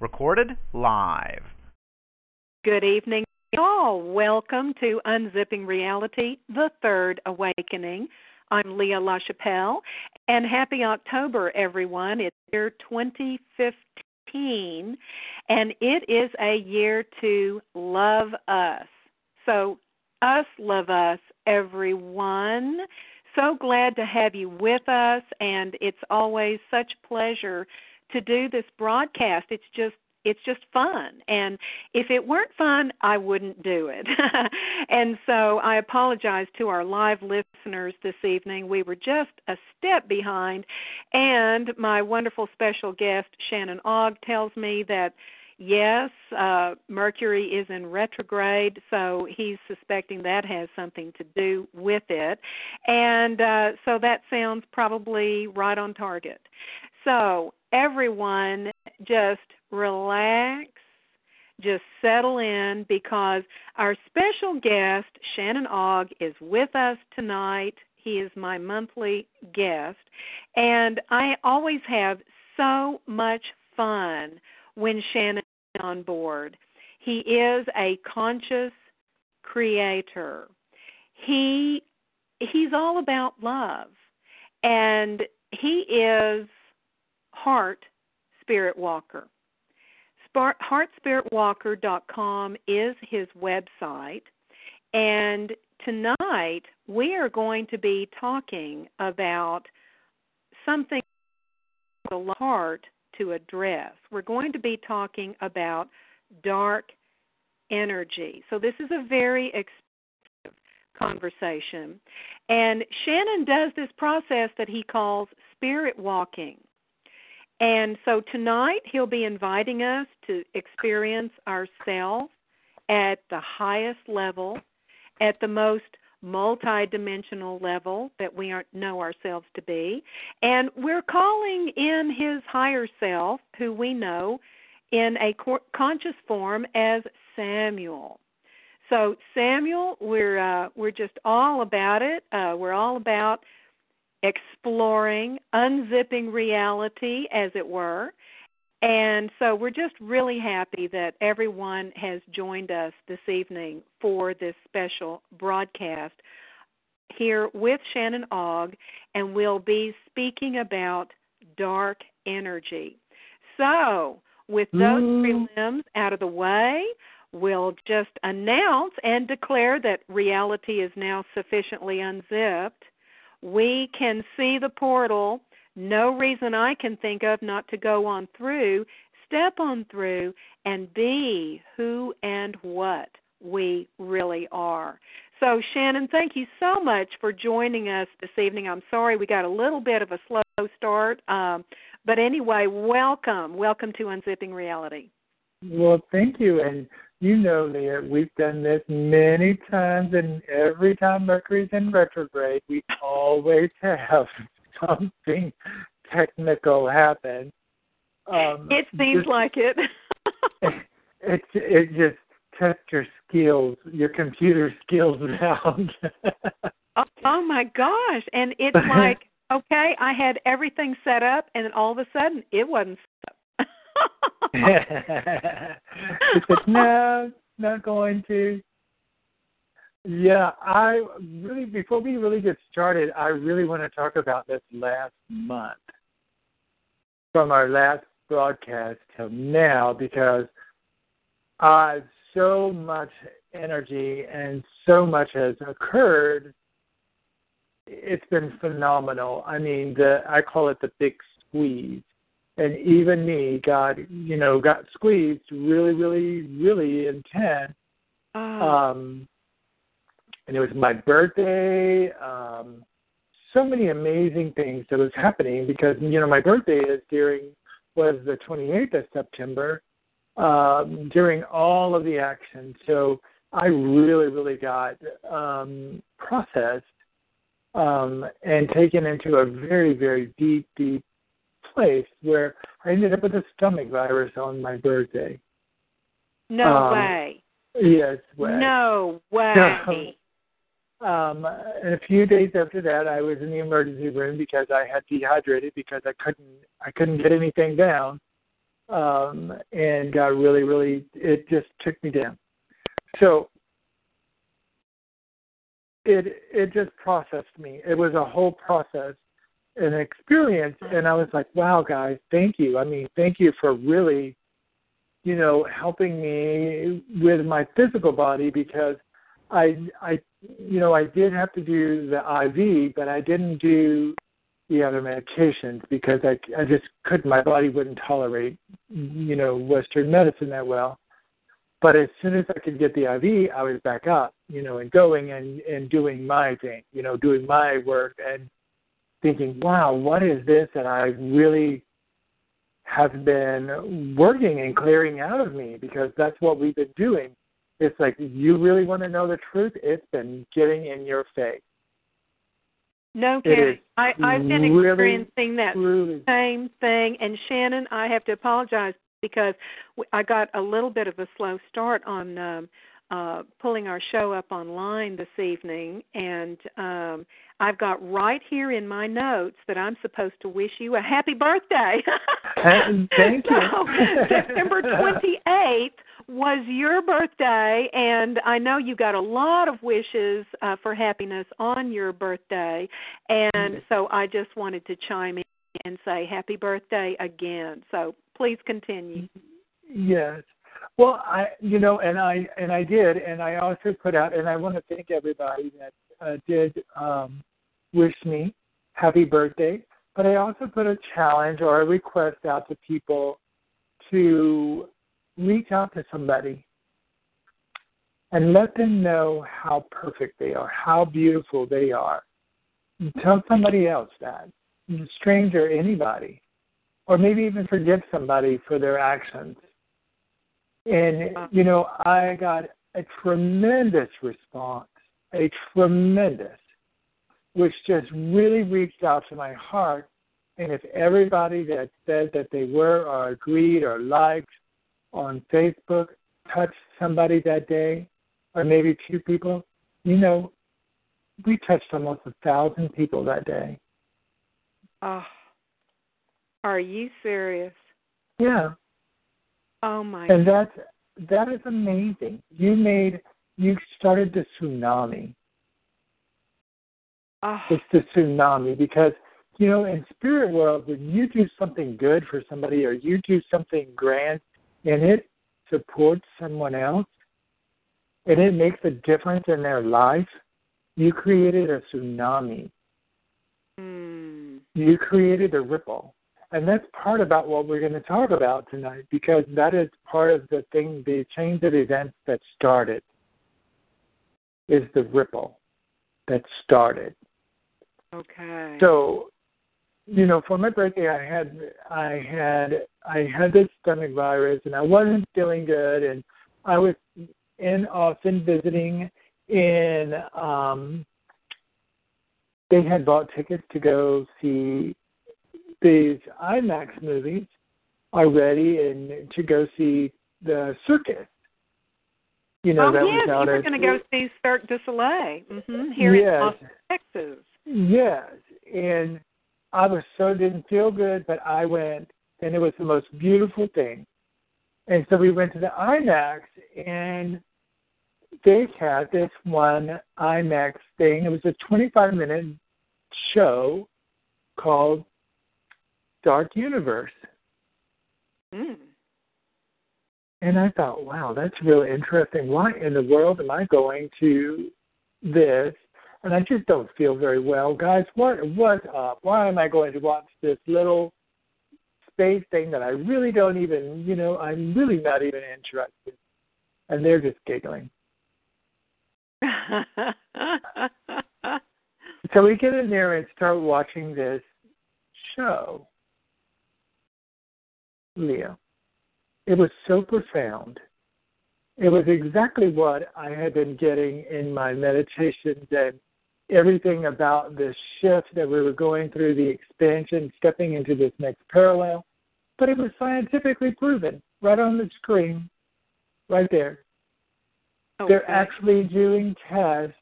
Recorded live. Good evening, all. Welcome to Unzipping Reality, The Third Awakening. I'm Leah LaChapelle, and happy October, everyone. It's year 2015, and it is a year to love us. So, us love us, everyone. So glad to have you with us, and it's always such pleasure to do this broadcast. It's just fun, and if it weren't fun, I wouldn't do it. And so I apologize to our live listeners this evening. We were just a step behind, and my wonderful special guest, Shannon Ogg, tells me that, yes, Mercury is in retrograde, so he's suspecting that has something to do with it. And so that sounds probably right on target. So everyone, just relax, just settle in, because our special guest, Shannon Ogg, is with us tonight. He is my monthly guest, and I always have so much fun when Shannon is on board. He is a conscious creator. He's all about love, and he is Heart Spirit Walker. Heartspiritwalker.com is his website, and tonight we are going to be talking about something the heart to address. We're going to be talking about dark energy. So this is a very expensive conversation. And Shannon does this process that he calls spirit walking. And so tonight he'll be inviting us to experience ourselves at the highest level, at the most multidimensional level that we know ourselves to be. And we're calling in his higher self, who we know in a conscious form as Samuel. So Samuel, we're just all about it. We're all about exploring, unzipping reality, as it were. And so we're just really happy that everyone has joined us this evening for this special broadcast here with Shannon Ogg, and we'll be speaking about dark energy. So with those prelims out of the way, we'll just announce and declare that reality is now sufficiently unzipped. We can see the portal. No reason I can think of not to go on through, step on through, and be who and what we really are. So, Shannon, thank you so much for joining us this evening. I'm sorry we got a little bit of a slow start. But anyway, welcome. Welcome to Unzipping Reality. Well, thank you. And you know, Leah, we've done this many times, and every time Mercury's in retrograde, we always have something technical happen. It seems just, like it. It just tests your skills, your computer skills around. Oh, my gosh. And it's like, okay, I had everything set up, and then all of a sudden it wasn't set up. She said, no, not going to. Yeah, I really, before we really get started, I really want to talk about this last month from our last broadcast till now, because so much energy and so much has occurred. It's been phenomenal. I mean, I call it the big squeeze. And even me, God, you know, got squeezed really, really, really intense. Oh. And it was my birthday. So many amazing things that was happening, because, you know, my birthday was the 28th of September, during all of the action. So I really, really got processed and taken into a very, very deep, deep place where I ended up with a stomach virus on my birthday. No way. Yes, way. No way. And a few days after that, I was in the emergency room because I had dehydrated, because I couldn't get anything down. and got really, really, it just took me down. So it just processed me. It was a whole process, an experience, and I was like, wow, guys, thank you. I mean, thank you for really, you know, helping me with my physical body, because I you know, I did have to do the IV, but I didn't do the other medications because I just couldn't. My body wouldn't tolerate, you know, Western medicine that well. But as soon as I could get the IV, I was back up, you know, and going and doing my thing, you know, doing my work and thinking, wow, what is this that I really have been working and clearing out of me? Because that's what we've been doing. It's like, you really want to know the truth? It's been getting in your face. No kidding. I've been experiencing that same thing. And Shannon, I have to apologize because I got a little bit of a slow start on pulling our show up online this evening. And I've got right here in my notes that I'm supposed to wish you a happy birthday. Thank you. So, September 28th. Was your birthday, and I know you got a lot of wishes for happiness on your birthday, and so I just wanted to chime in and say happy birthday again. So please continue. Yes. Well, I did, and I also put out, and I want to thank everybody that did wish me happy birthday, but I also put a challenge or a request out to people to reach out to somebody and let them know how perfect they are, how beautiful they are. And tell somebody else that, a stranger, anybody, or maybe even forgive somebody for their actions. And, you know, I got a tremendous response, which just really reached out to my heart. And if everybody that said that they were or agreed or liked on Facebook touched somebody that day, or maybe two people, you know, we touched almost 1,000 people that day. Oh, are you serious? Yeah. Oh, my God. And that is amazing. You started the tsunami. Oh. It's the tsunami because, you know, in spirit world, when you do something good for somebody or you do something grand, and it supports someone else, and it makes a difference in their life, you created a tsunami. Mm. You created a ripple. And that's part about what we're going to talk about tonight, because that is part of the thing, the chain of events that started, is the ripple that started. Okay. So, you know, for my birthday, I had this stomach virus, and I wasn't feeling good, and I was in Austin visiting, and they had bought tickets to go see these IMAX movies already, and to go see the circus. You know, you were going to go see Cirque du Soleil here in Austin, Texas. Yes, and I was didn't feel good, but I went, and it was the most beautiful thing. And so we went to the IMAX, and they had this one IMAX thing. It was a 25-minute show called Dark Universe. Mm. And I thought, wow, that's really interesting. Why in the world am I going to this? And I just don't feel very well. Guys, what's up? Why am I going to watch this little space thing that I really don't even, you know, I'm really not even interested. And they're just giggling. So we get in there and start watching this show. Leah, it was so profound. It was exactly what I had been getting in my meditations and everything about this shift that we were going through, the expansion, stepping into this next parallel. But it was scientifically proven right on the screen, right there. Okay. They're actually doing tests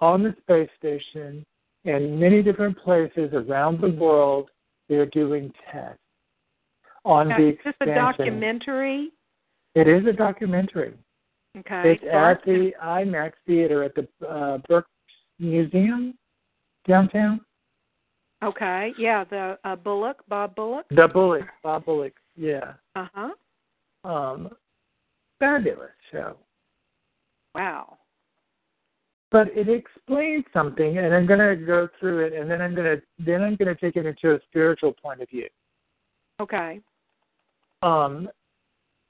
on the space station and many different places around the world. They're doing tests on the expansion. Is this a documentary? It is a documentary. Okay. It's at the IMAX Theater at the Brooks Museum downtown. Okay. Yeah, the Bob Bullock. The Bullock, Bob Bullock. Yeah. Uh-huh. Fabulous show. Wow. But it explains something, and I'm going to go through it, and then I'm going to take it into a spiritual point of view. Okay. And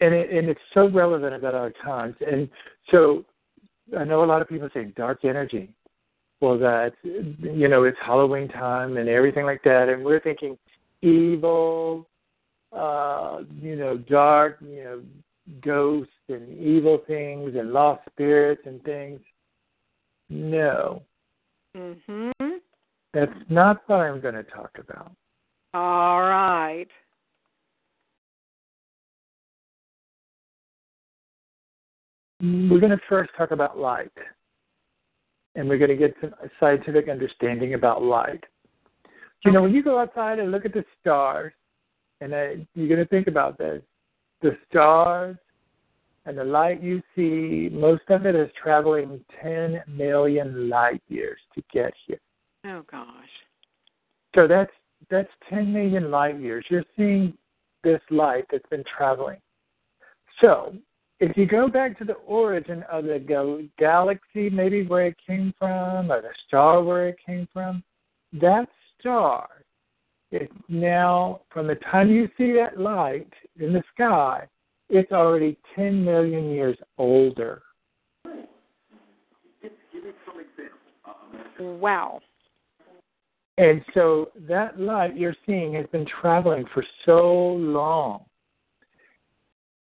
it's so relevant about our times. And so I know a lot of people say dark energy. Well, that, you know, it's Halloween time and everything like that, and we're thinking evil, you know, dark, you know, ghosts and evil things and lost spirits and things. No. Mm-hmm. That's not what I'm going to talk about. All right. We're going to first talk about light. And we're going to get some scientific understanding about light. You know, when you go outside and look at the stars, and you're going to think about this, the stars and the light you see, most of it is traveling 10 million light years to get here. Oh, gosh. So that's 10 million light years. You're seeing this light that's been traveling. So if you go back to the origin of the galaxy, maybe where it came from, or the star where it came from, that star is now, from the time you see that light in the sky, it's already 10 million years older. Give me some examples. Wow. And so that light you're seeing has been traveling for so long.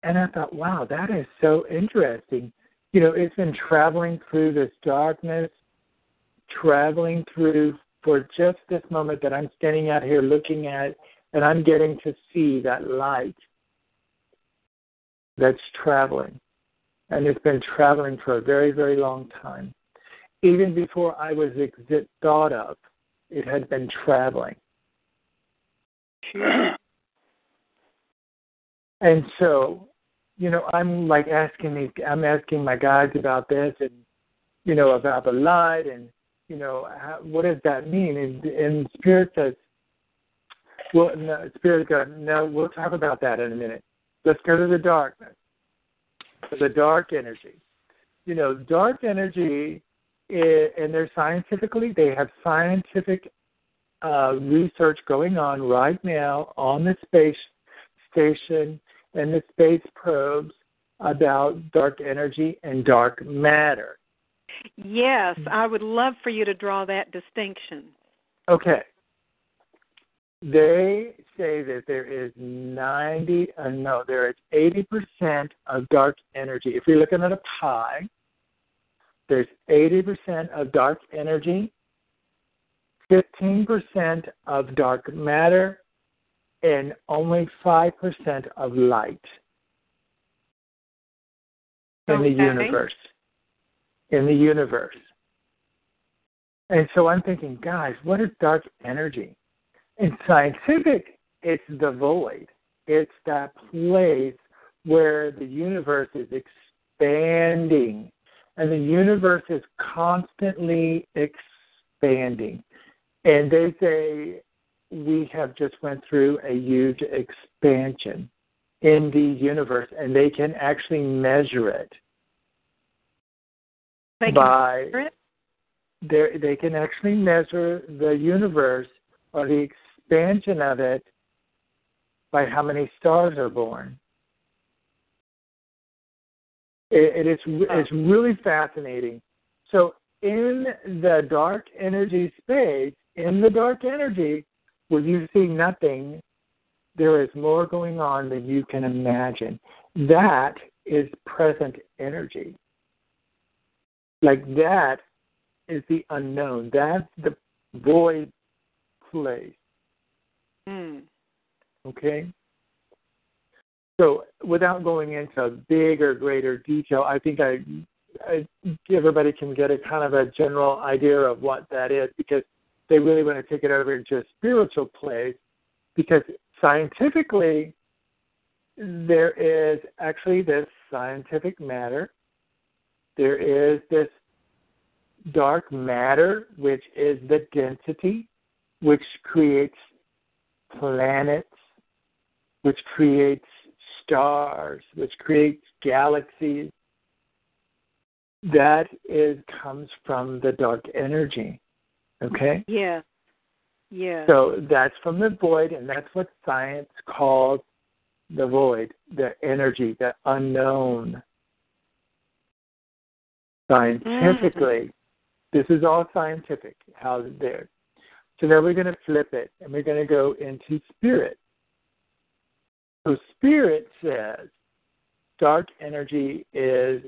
And I thought, wow, that is so interesting. You know, it's been traveling through this darkness, traveling through for just this moment that I'm standing out here looking at, and I'm getting to see that light that's traveling. And it's been traveling for a very, very long time. Even before I was thought of, it had been traveling. And so, you know, I'm asking my guides about this, and you know, about the light, and you know, how, what does that mean? And Spirit says, "Well, no, Spirit goes, no, we'll talk about that in a minute. Let's go to the darkness, the dark energy. You know, dark energy, and they're scientifically, they have scientific research going on right now on the space station and the space probes about dark energy and dark matter." Yes, I would love for you to draw that distinction. Okay. They say that there is 80% of dark energy. If you're looking at a pie, there's 80% of dark energy, 15% of dark matter, and only 5% of light in the universe. And so I'm thinking, guys, what is dark energy? In scientific, it's the void. It's that place where the universe is expanding, and the universe is constantly expanding. And they say we have just went through a huge expansion in the universe, and they can actually measure it. They can actually measure the universe or the expansion of it by how many stars are born. It's really fascinating. So in the dark energy space, where you see nothing, there is more going on than you can imagine. That is present energy. Like, that is the unknown. That's the void place. Mm. Okay? So without going into big or greater detail, I think I everybody can get a kind of a general idea of what that is, because they really want to take it over into a spiritual place, because scientifically there is actually this scientific matter. There is this dark matter, which is the density, which creates planets, which creates stars, which creates galaxies. That comes from the dark energy, okay? Yeah, yeah. So that's from the void, and that's what science calls the void, the energy, the unknown. Scientifically, This is all scientific, how it's there. So now we're going to flip it, and we're going to go into spirit. So spirit says dark energy is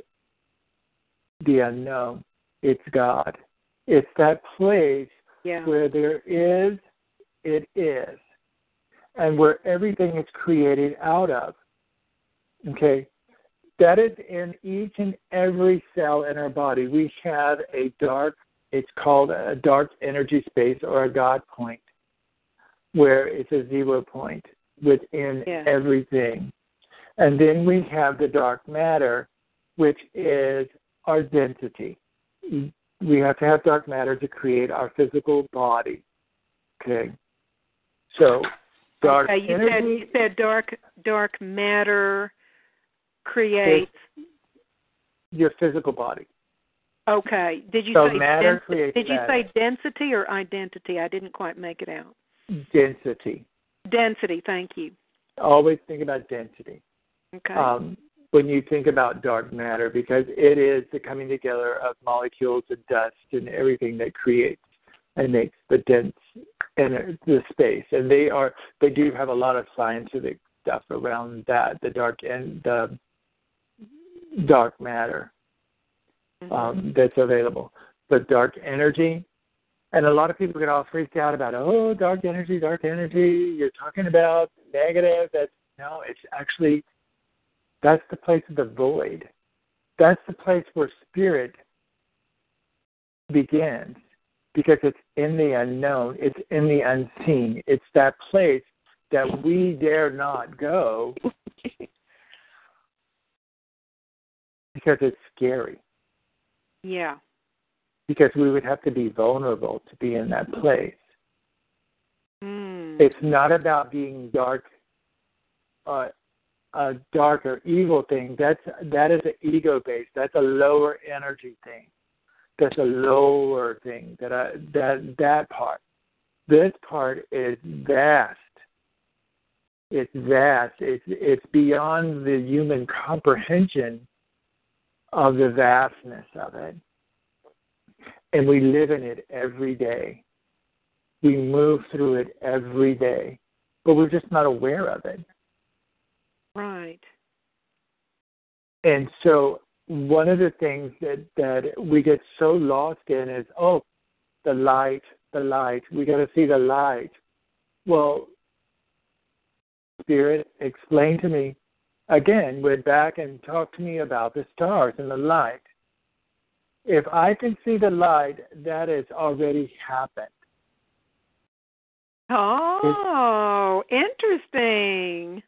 the unknown. It's God. It's that place where there is, it is. And where everything is created out of. Okay? That is in each and every cell in our body. We have a dark, it's called a dark energy space or a God point, where it's a zero point within everything. And then we have the dark matter, which is our density. We have to have dark matter to create our physical body. Okay? So dark energy. You said dark matter creates your physical body. Okay. Did you say density or identity? I didn't quite make it out. Density, thank you. Always think about density. Okay. When you think about dark matter, because it is the coming together of molecules and dust and everything that creates and makes the dense and the space. And they do have a lot of scientific stuff around that, the dark matter that's available. But dark energy, and a lot of people get all freaked out about, oh, dark energy, you're talking about negative. That's the place of the void. That's the place where spirit begins, because it's in the unknown. It's in the unseen. It's that place that we dare not go because it's scary. Yeah. Because we would have to be vulnerable to be in that place. Mm. It's not about being dark, a dark or evil thing. That is an ego base. That's a lower energy thing. That's a lower thing. That part. This part is vast. It's vast. It's beyond the human comprehension of the vastness of it. And we live in it every day. We move through it every day. But we're just not aware of it. Right. And so one of the things that we get so lost in is, the light. We got to see the light. Well, Spirit, explain to me again, went back and talked to me about the stars and the light. If I can see the light, that has already happened. Oh, interesting.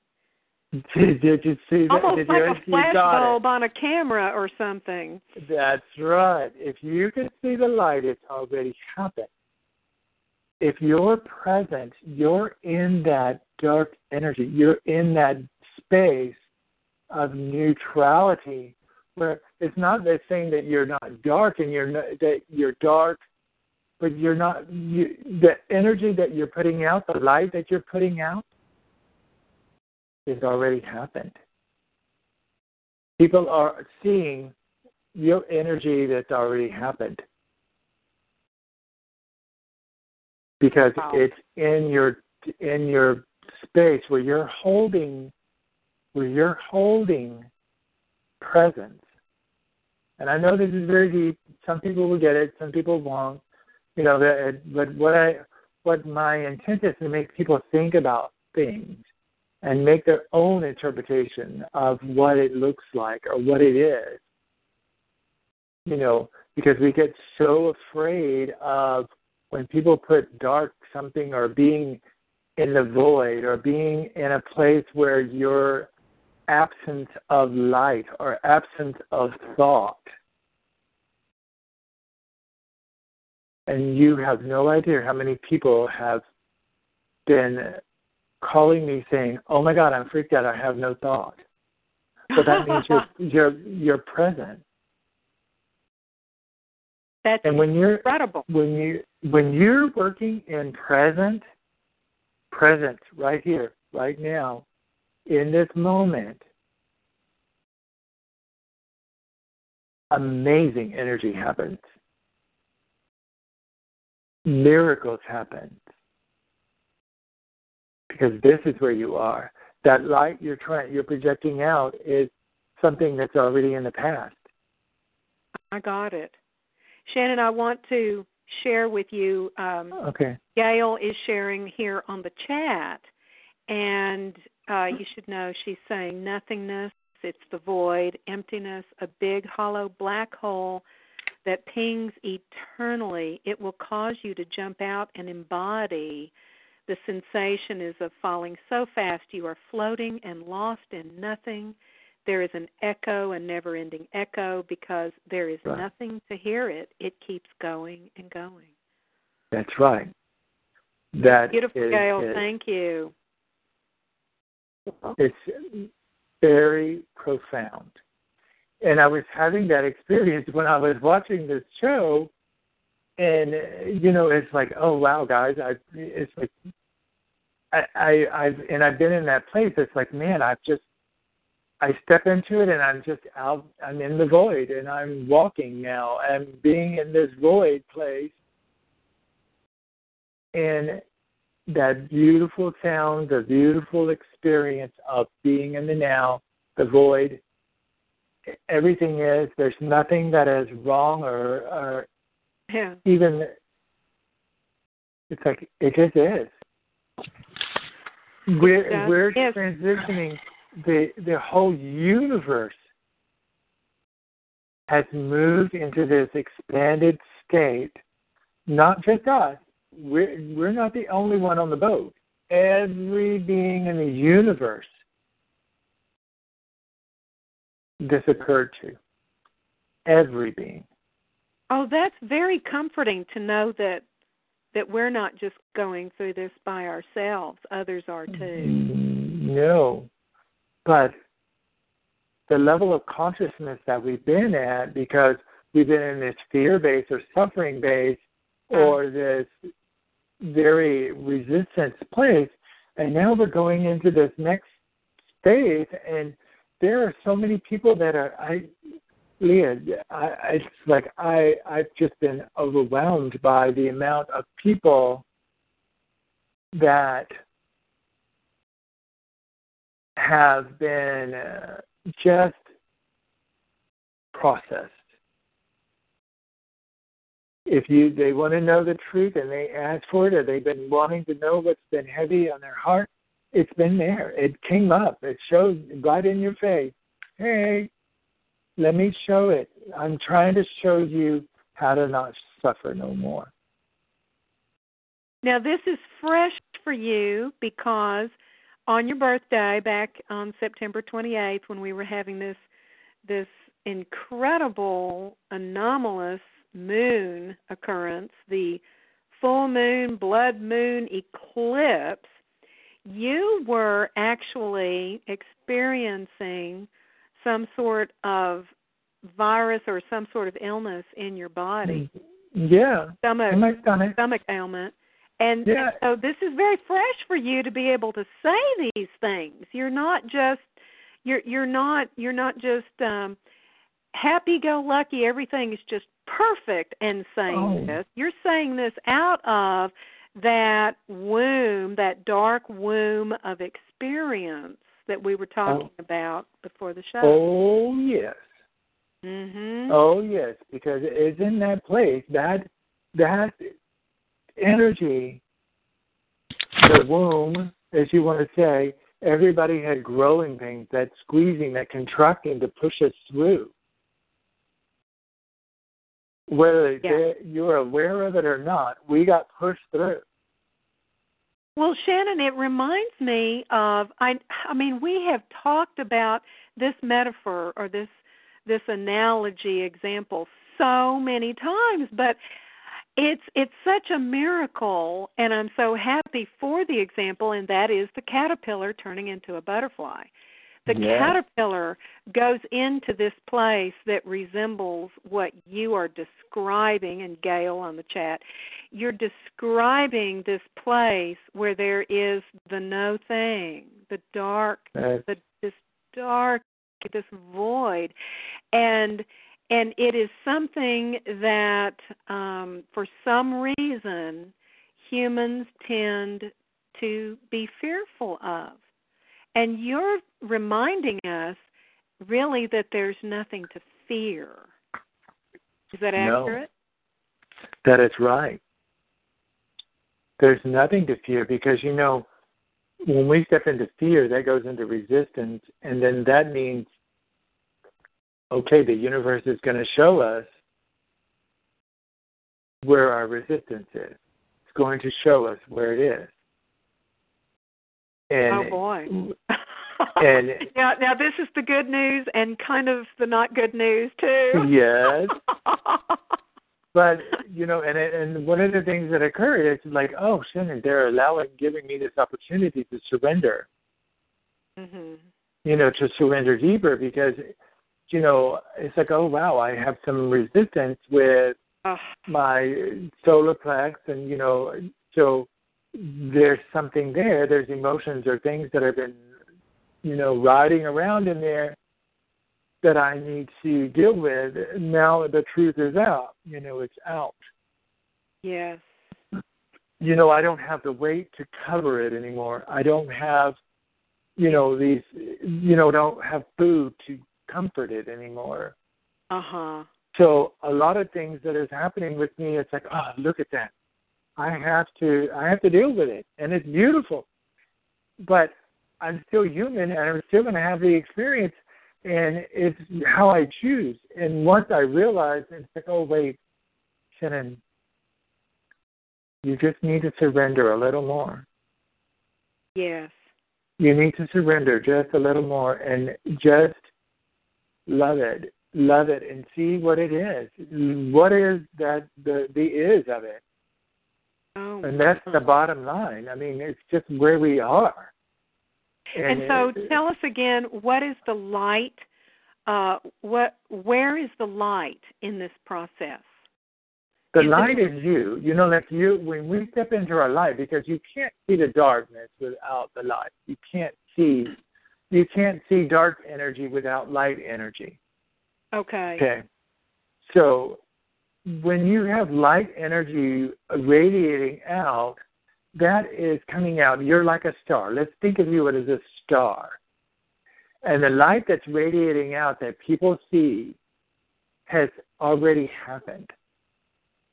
Did you see that? Almost like a flashbulb on a camera or something. That's right. If you can see the light, it's already happened. If you're present, you're in that dark energy. You're in that space of neutrality, where it's not this thing that you're not dark and but you're not. The energy that you're putting out, the light that you're putting out, has already happened. People are seeing your energy that's already happened, because it's in your space where you're holding presence. And I know this is very deep. Some people will get it, some people won't. You know, but what my intent is to make people think about things and make their own interpretation of what it looks like or what it is. You know, because we get so afraid of when people put dark something or being in the void or being in a place where you're absence of light or absence of thought. And you have no idea how many people have been calling me saying, oh, my God, I'm freaked out. I have no thought. So that means you're present. That's incredible. When you're working in presence right here, right now, in this moment, amazing energy happens. Miracles happen. Because this is where you are. That light you're projecting out is something that's already in the past. I got it. Shannon, I want to share with you. Gail is sharing here on the chat, and you should know she's saying nothingness, it's the void, emptiness, a big hollow black hole that pings eternally. It will cause you to jump out and embody. The sensation is of falling so fast you are floating and lost in nothing. There is an echo, a never-ending echo, because there is nothing to hear it. It keeps going and going. That's right. That beautiful, Gail. Thank you. It's very profound. And I was having that experience when I was watching this show, and, you know, it's like, oh, wow, guys. I've been in that place. It's like, man, I step into it and I'm just out, I'm in the void and I'm walking now. I'm being in this void place. And that beautiful sound, the beautiful experience of being in the now, the void, everything is, there's nothing that is wrong or even, it's like, it just is. We're transitioning. The whole universe has moved into this expanded state, not just us. We're not the only one on the boat. Every being in the universe this occurred to. Every being. Oh, that's very comforting to know that we're not just going through this by ourselves. Others are too. No. But the level of consciousness that we've been at, because we've been in this fear base or suffering base or this very resistance place, and now we're going into this next phase, and there are so many people that are, I've just been overwhelmed by the amount of people that have been just processed. They want to know the truth and they ask for it, or they've been wanting to know what's been heavy on their heart, it's been there. It came up. It showed right in your face. Hey, let me show it. I'm trying to show you how to not suffer no more. Now, this is fresh for you because on your birthday, back on September 28th, when we were having this incredible, anomalous moon occurrence, the full moon, blood moon eclipse, you were actually experiencing some sort of virus or some sort of illness in your body. Yeah. Stomach ailment. And so this is very fresh for you to be able to say these things. You're not just happy-go-lucky. Everything is just perfect. And saying this, you're saying this out of that womb, that dark womb of experience that we were talking about before the show. Oh yes. Mm-hmm. Oh yes, because it's in that place that energy, the womb, as you want to say, everybody had growing pains, that squeezing, that contracting to push us through. Whether you're aware of it or not, we got pushed through. Well, Shannon, it reminds me of, I mean, we have talked about this metaphor or this analogy example so many times, but it's such a miracle, and I'm so happy for the example, and that is the caterpillar turning into a butterfly. The caterpillar goes into this place that resembles what you are describing, and Gail on the chat, you're describing this place where there is the no thing, the dark, this void, and it is something that for some reason humans tend to be fearful of. And you're reminding us, really, that there's nothing to fear. Is that accurate? No, that is right. There's nothing to fear because, you know, when we step into fear, that goes into resistance. And then that means, okay, the universe is going to show us where our resistance is. It's going to show us where it is. And, oh, boy. And now this is the good news and kind of the not good news, too. Yes. But, you know, and one of the things that occurred is like, oh, Shannon, they're giving me this opportunity to surrender. Mm-hmm. You know, to surrender deeper because, you know, it's like, oh, wow, I have some resistance with my solar plex and, you know, so there's something there. There's emotions or things that have been, you know, riding around in there that I need to deal with. Now the truth is out. You know, it's out. Yes. You know, I don't have the weight to cover it anymore. I don't have, you know, these, you know, don't have food to comfort it anymore. Uh-huh. So a lot of things that is happening with me, it's like, oh, look at that. I have to deal with it, and it's beautiful. But I'm still human, and I'm still going to have the experience, and it's how I choose. And once I realize, it's like, oh, wait, Shannon, you just need to surrender a little more. Yes. You need to surrender just a little more and just love it. Love it and see what it is. What is that the is of it? And that's the bottom line. I mean, it's just where we are. And so tell us again, what is the light? Where is the light in this process? The light is you. You know, like you, when we step into our light, because you can't see the darkness without the light. You can't see dark energy without light energy. Okay. So when you have light energy radiating out, that is coming out. You're like a star. Let's think of you as a star. And the light that's radiating out that people see has already happened.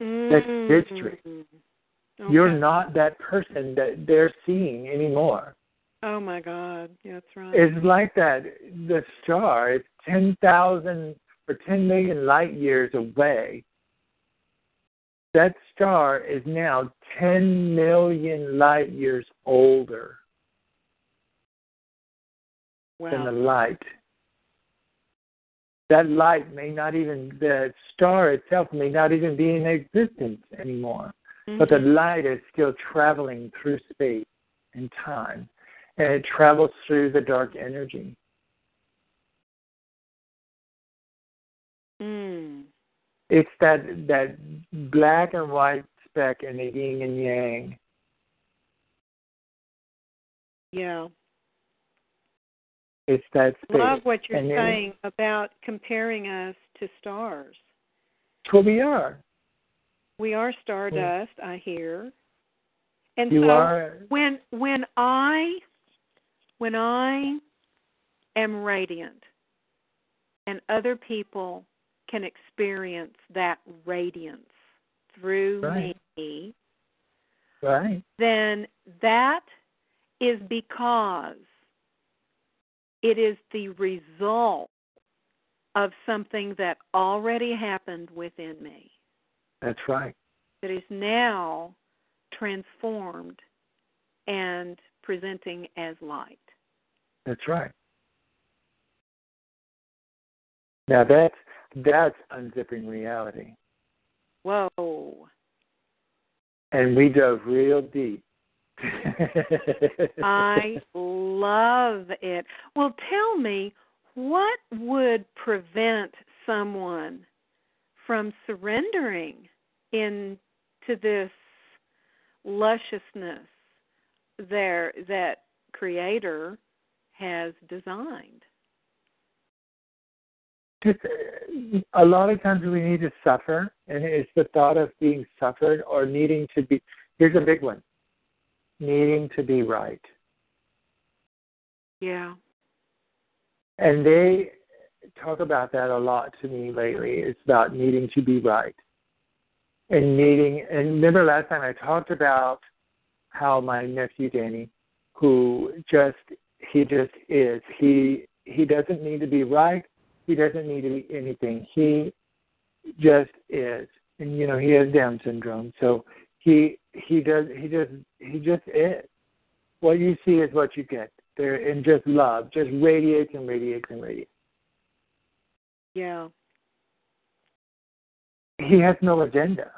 Mm-hmm. That's history. Okay. You're not that person that they're seeing anymore. Oh, my God. Yeah, that's right. It's like that. The star is 10,000 or 10 million light years away. That star is now 10 million light years older than the light. That light may not even, the star itself may not even be in existence anymore. Mm-hmm. But the light is still traveling through space and time. And it travels through the dark energy. Mm. It's that black and white speck in the yin and yang. Yeah. It's that space. I love what you're saying about comparing us to stars. Well, we are. We are stardust, yeah. I hear. And you so are. When I am radiant and other people can experience that radiance through me, then that is because it is the result of something that already happened within me. That's right. That is now transformed and presenting as light. That's right. Now that's unzipping reality. Whoa. And we dove real deep. I love it. Well, tell me, what would prevent someone from surrendering into this lusciousness there that Creator has designed? A lot of times we need to suffer, and it's the thought of being suffered or needing to be, here's a big one, needing to be right. Yeah. And they talk about that a lot to me lately. It's about needing to be right. And remember last time I talked about how my nephew Danny, who just is. He doesn't need to be right. He doesn't need to be anything. He just is. And you know, he has Down syndrome, so he just is. What you see is what you get. There, and just love just radiates. Yeah. He has no agenda.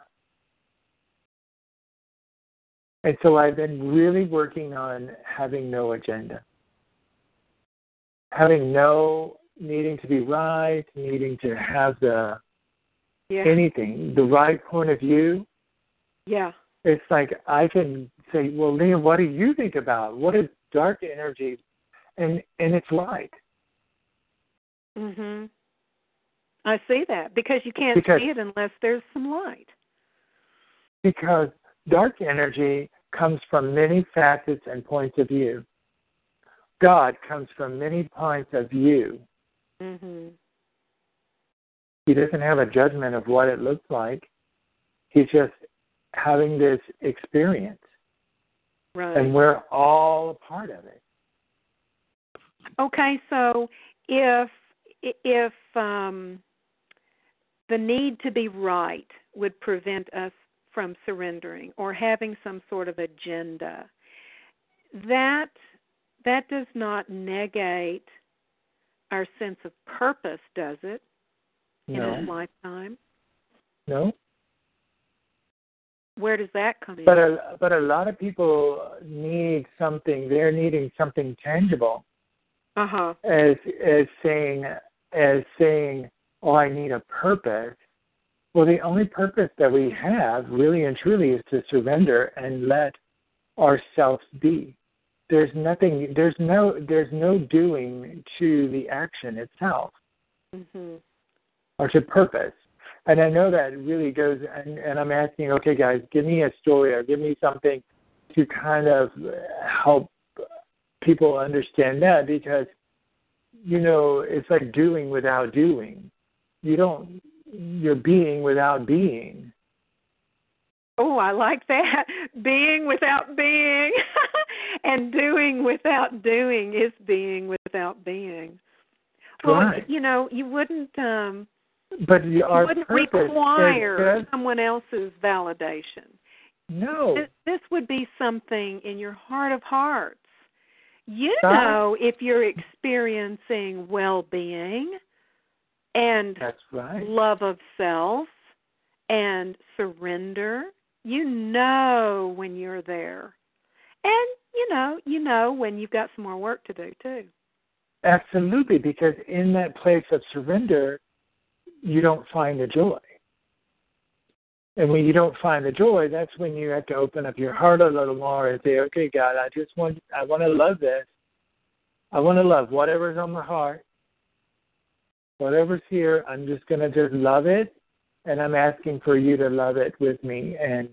And so I've been really working on having no agenda. Having no needing to be right, needing to have the anything, the right point of view. Yeah. It's like I can say, well, Liam, what do you think about? What is dark energy? And it's light. Mm-hmm. I see that, because you can't see it unless there's some light. Because dark energy comes from many facets and points of view. God comes from many points of view. Mm-hmm. He doesn't have a judgment of what it looks like. He's just having this experience. Right. And we're all a part of it. Okay, so if the need to be right would prevent us from surrendering or having some sort of agenda, that does not negate our sense of purpose, does it? No. In this lifetime? No. Where does that come in? But a lot of people need something. They're needing something tangible. Uh-huh. As saying, oh, I need a purpose. Well, the only purpose that we have, really and truly, is to surrender and let ourselves be. There's nothing. There's no doing to the action itself, mm-hmm. or to purpose. And I know that really goes. And I'm asking, okay, guys, give me a story or give me something to kind of help people understand that, because you know it's like doing without doing. You don't. You're being without being. Oh, I like that. Being without being and doing without doing is being without being. Well, right. You know, you wouldn't require someone else's validation. No. This would be something in your heart of hearts. You know, if you're experiencing well-being, and that's right. Love of self and surrender. You know when you're there. And, you know when you've got some more work to do, too. Absolutely, because in that place of surrender, you don't find the joy. And when you don't find the joy, that's when you have to open up your heart a little more and say, okay, God, I want to love this. I want to love whatever's on my heart. Whatever's here, I'm just going to just love it, and I'm asking for you to love it with me, and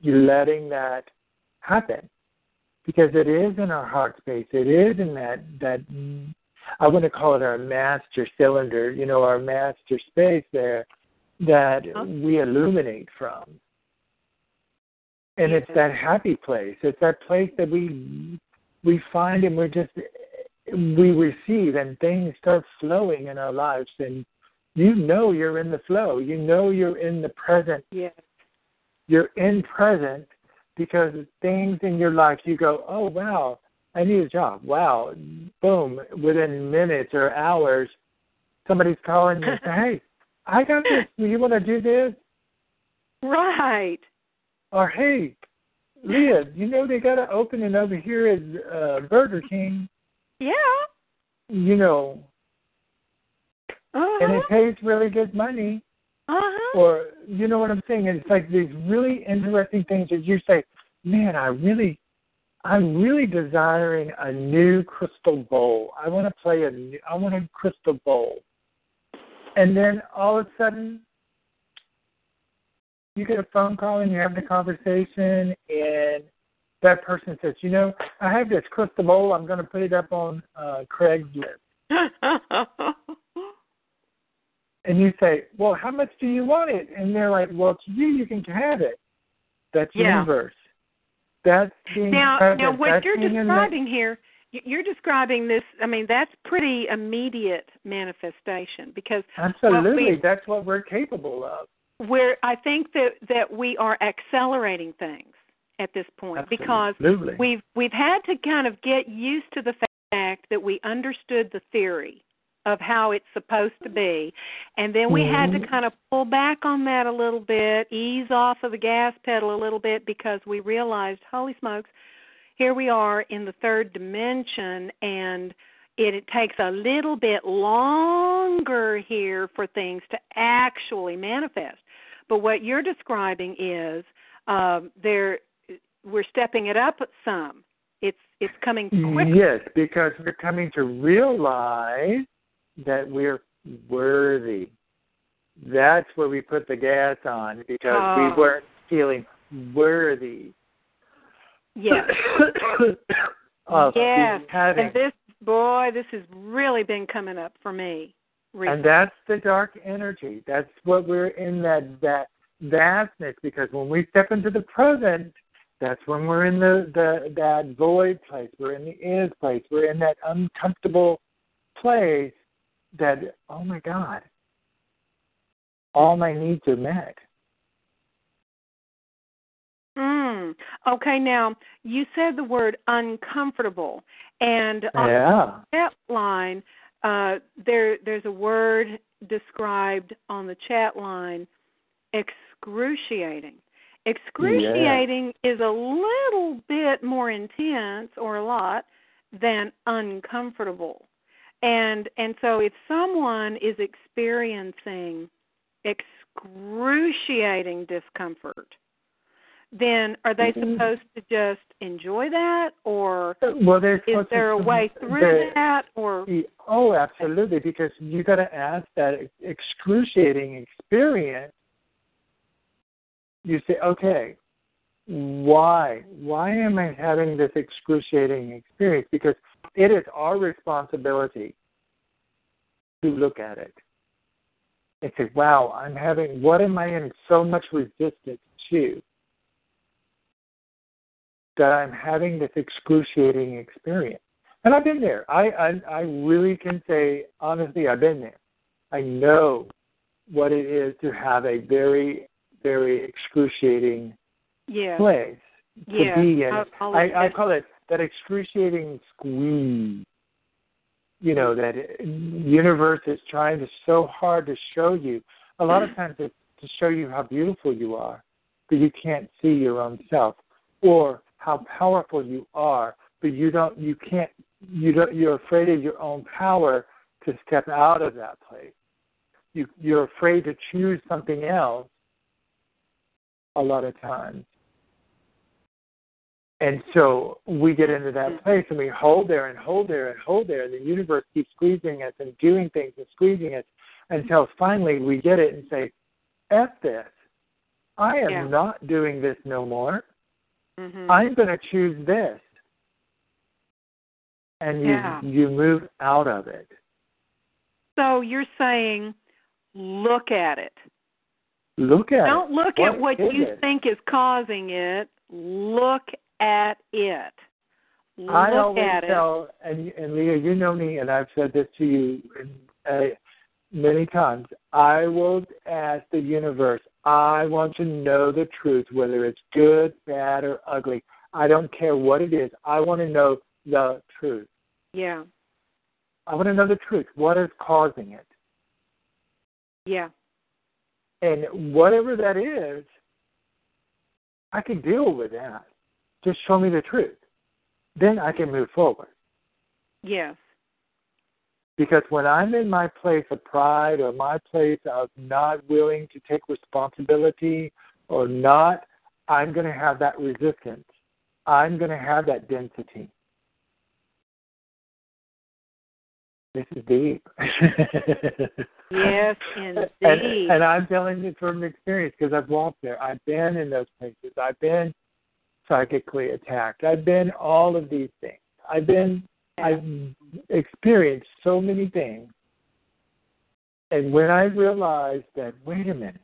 you letting that happen, because it is in our heart space. It is in that I want to call it our master cylinder, our master space there that we illuminate from. And it's that happy place. It's that place that we find, and we receive, and things start flowing in our lives, and you're in the flow. You're in the present. Yes. You're in present because things in your life you go, oh, wow, I need a job. Wow. Boom. Within minutes or hours, somebody's calling you and saying, hey, I got this. Do you want to do this? Right. Or, hey, Leah, you know they got an opening over here at Burger King. Yeah. You know. Uh-huh. And it pays really good money. Uh-huh. Or, you know what I'm saying? It's like these really interesting things that you say, man, I'm really desiring a new crystal bowl. I want to play I want a crystal bowl. And then all of a sudden, you get a phone call and you're having a conversation, and that person says, you know, I have this crystal bowl. I'm going to put it up on Craigslist. And you say, well, how much do you want it? And they're like, well, to you can have it. That's universe. That's being now what that's you're describing here, you're describing this, I mean, that's pretty immediate manifestation because... Absolutely. That's what we're capable of. I think that we are accelerating things at this point. Absolutely. Because we've had to kind of get used to the fact that we understood the theory of how it's supposed to be, and then we had to kind of pull back on that a little bit, ease off of the gas pedal a little bit, because we realized, holy smokes, here we are in the third dimension, and it takes a little bit longer here for things to actually manifest. But what you're describing is we're stepping it up some. It's coming quicker. Yes, because we're coming to realize that we're worthy. That's where we put the gas on, because we weren't feeling worthy. Yes. Yes. And this has really been coming up for me recently. And that's the dark energy. That's what we're in, that vastness, because when we step into the present, that's when we're in that void place. We're in the is place. We're in that uncomfortable place that, oh, my God, all my needs are met. Okay, now, you said the word uncomfortable. And on that line, there's a word described on the chat line, excruciating. Excruciating is a little bit more intense, or a lot, than uncomfortable. And so if someone is experiencing excruciating discomfort, then are they supposed to just enjoy that, or is there a way through that? Or absolutely, because you got to ask that excruciating experience. You say, okay, why? Why am I having this excruciating experience? Because it is our responsibility to look at it and say, wow, what am I in so much resistance to that I'm having this excruciating experience? And I've been there. I really can say, honestly, I've been there. I know what it is to have a very, very excruciating place to be in. I call it that excruciating squeeze. You know, that universe is trying so hard to show you. A lot of times it's to show you how beautiful you are, but you can't see your own self, or how powerful you are, but you're afraid of your own power to step out of that place. You're afraid to choose something else a lot of times. And so we get into that place and we hold there and hold there and hold there, and the universe keeps squeezing us and doing things and squeezing us until finally we get it and say, F this. I am not doing this no more. Mm-hmm. I'm going to choose this. And you move out of it. So you're saying look at it. Look at Don't look it. At what you it? Think is causing it. Look at it. Look I always at tell, it. And Leah, you know me, and I've said this to you, and many times, I will ask the universe, I want to know the truth, whether it's good, bad, or ugly. I don't care what it is. I want to know the truth. Yeah. I want to know the truth. What is causing it? Yeah. And whatever that is, I can deal with that. Just show me the truth. Then I can move forward. Yes. Because when I'm in my place of pride or my place of not willing to take responsibility or not, I'm going to have that resistance. I'm going to have that density. This is deep. Yes, indeed. And I'm telling you from experience because I've walked there. I've been in those places. I've been psychically attacked. I've been all of these things. I've experienced so many things. And when I realized that, wait a minute,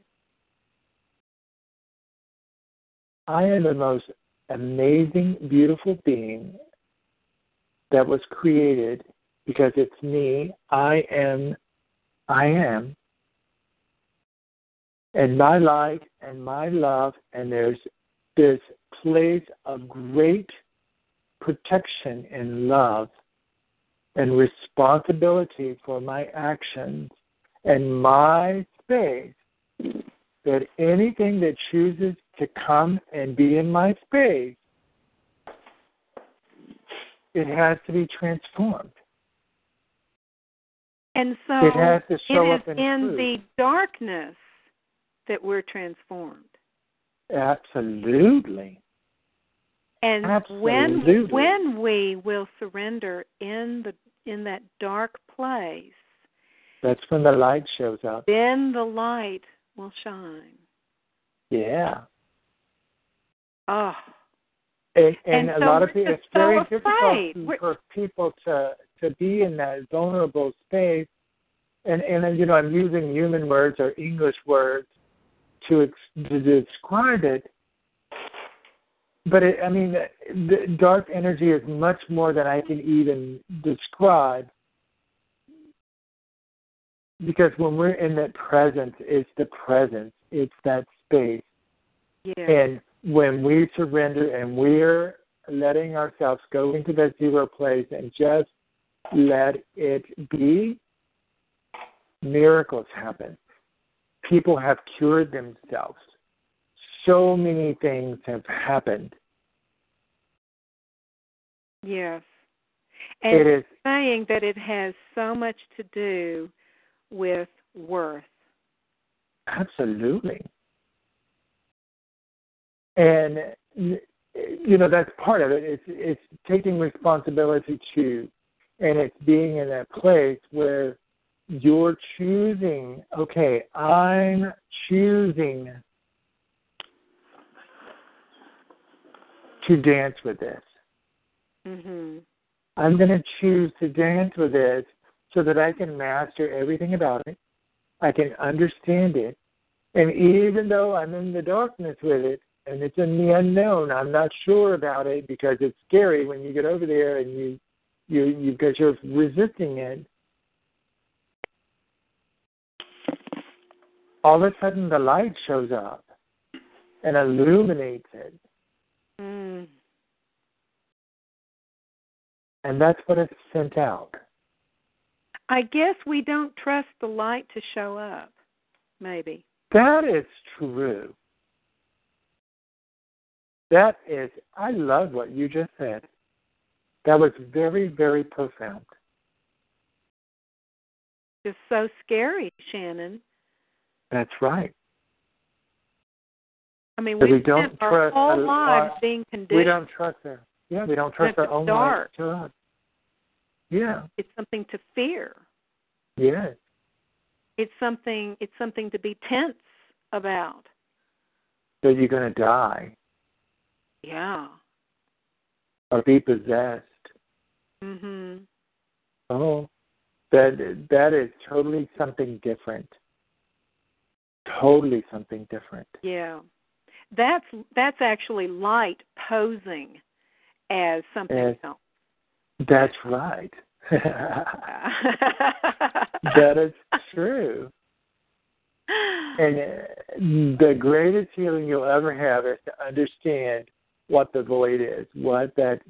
I am the most amazing, beautiful being that was created because it's me, I am, and my light and my love, and there's this place of great protection and love and responsibility for my actions and my space, that anything that chooses to come and be in my space, it has to be transformed. And so it has to show up in the darkness that we're transformed. Absolutely. And absolutely. When we will surrender in that dark place, that's when the light shows up. Then the light will shine. Yeah. Oh. And so a lot of people, it's very difficult for people to be in that vulnerable space. And you know, I'm using human words or English words to describe it. But, the dark energy is much more than I can even describe. Because when we're in that presence, it's the presence. It's that space. Yeah. And when we surrender and we're letting ourselves go into that zero place and just let it be, miracles happen. People have cured themselves. So many things have happened. Yes. And it is saying that it has so much to do with worth. Absolutely. And, you know, that's part of it. It's taking responsibility too, and it's being in that place where you're choosing, okay, I'm choosing to dance with this. Mm-hmm. I'm going to choose to dance with this so that I can master everything about it. I can understand it. And even though I'm in the darkness with it, and it's in the unknown, I'm not sure about it because it's scary when you get over there and you because you're resisting it. All of a sudden the light shows up and illuminates it. Mm. And that's what it's sent out. I guess we don't trust the light to show up, maybe. That is true. I love what you just said. That was very, very profound. It's so scary, Shannon. That's right. I mean, we've spent our whole lives being conditioned. We don't trust her. Yeah, we don't trust our own lives to us. Yeah. It's something to fear. Yeah. It's something to be tense about. So you're going to die. Yeah. Or be possessed. Mm-hmm. Oh, that is totally something different. Totally something different. Yeah. That's actually light posing as something else. That's right. That is true. And the greatest healing you'll ever have is to understand what the void is, what that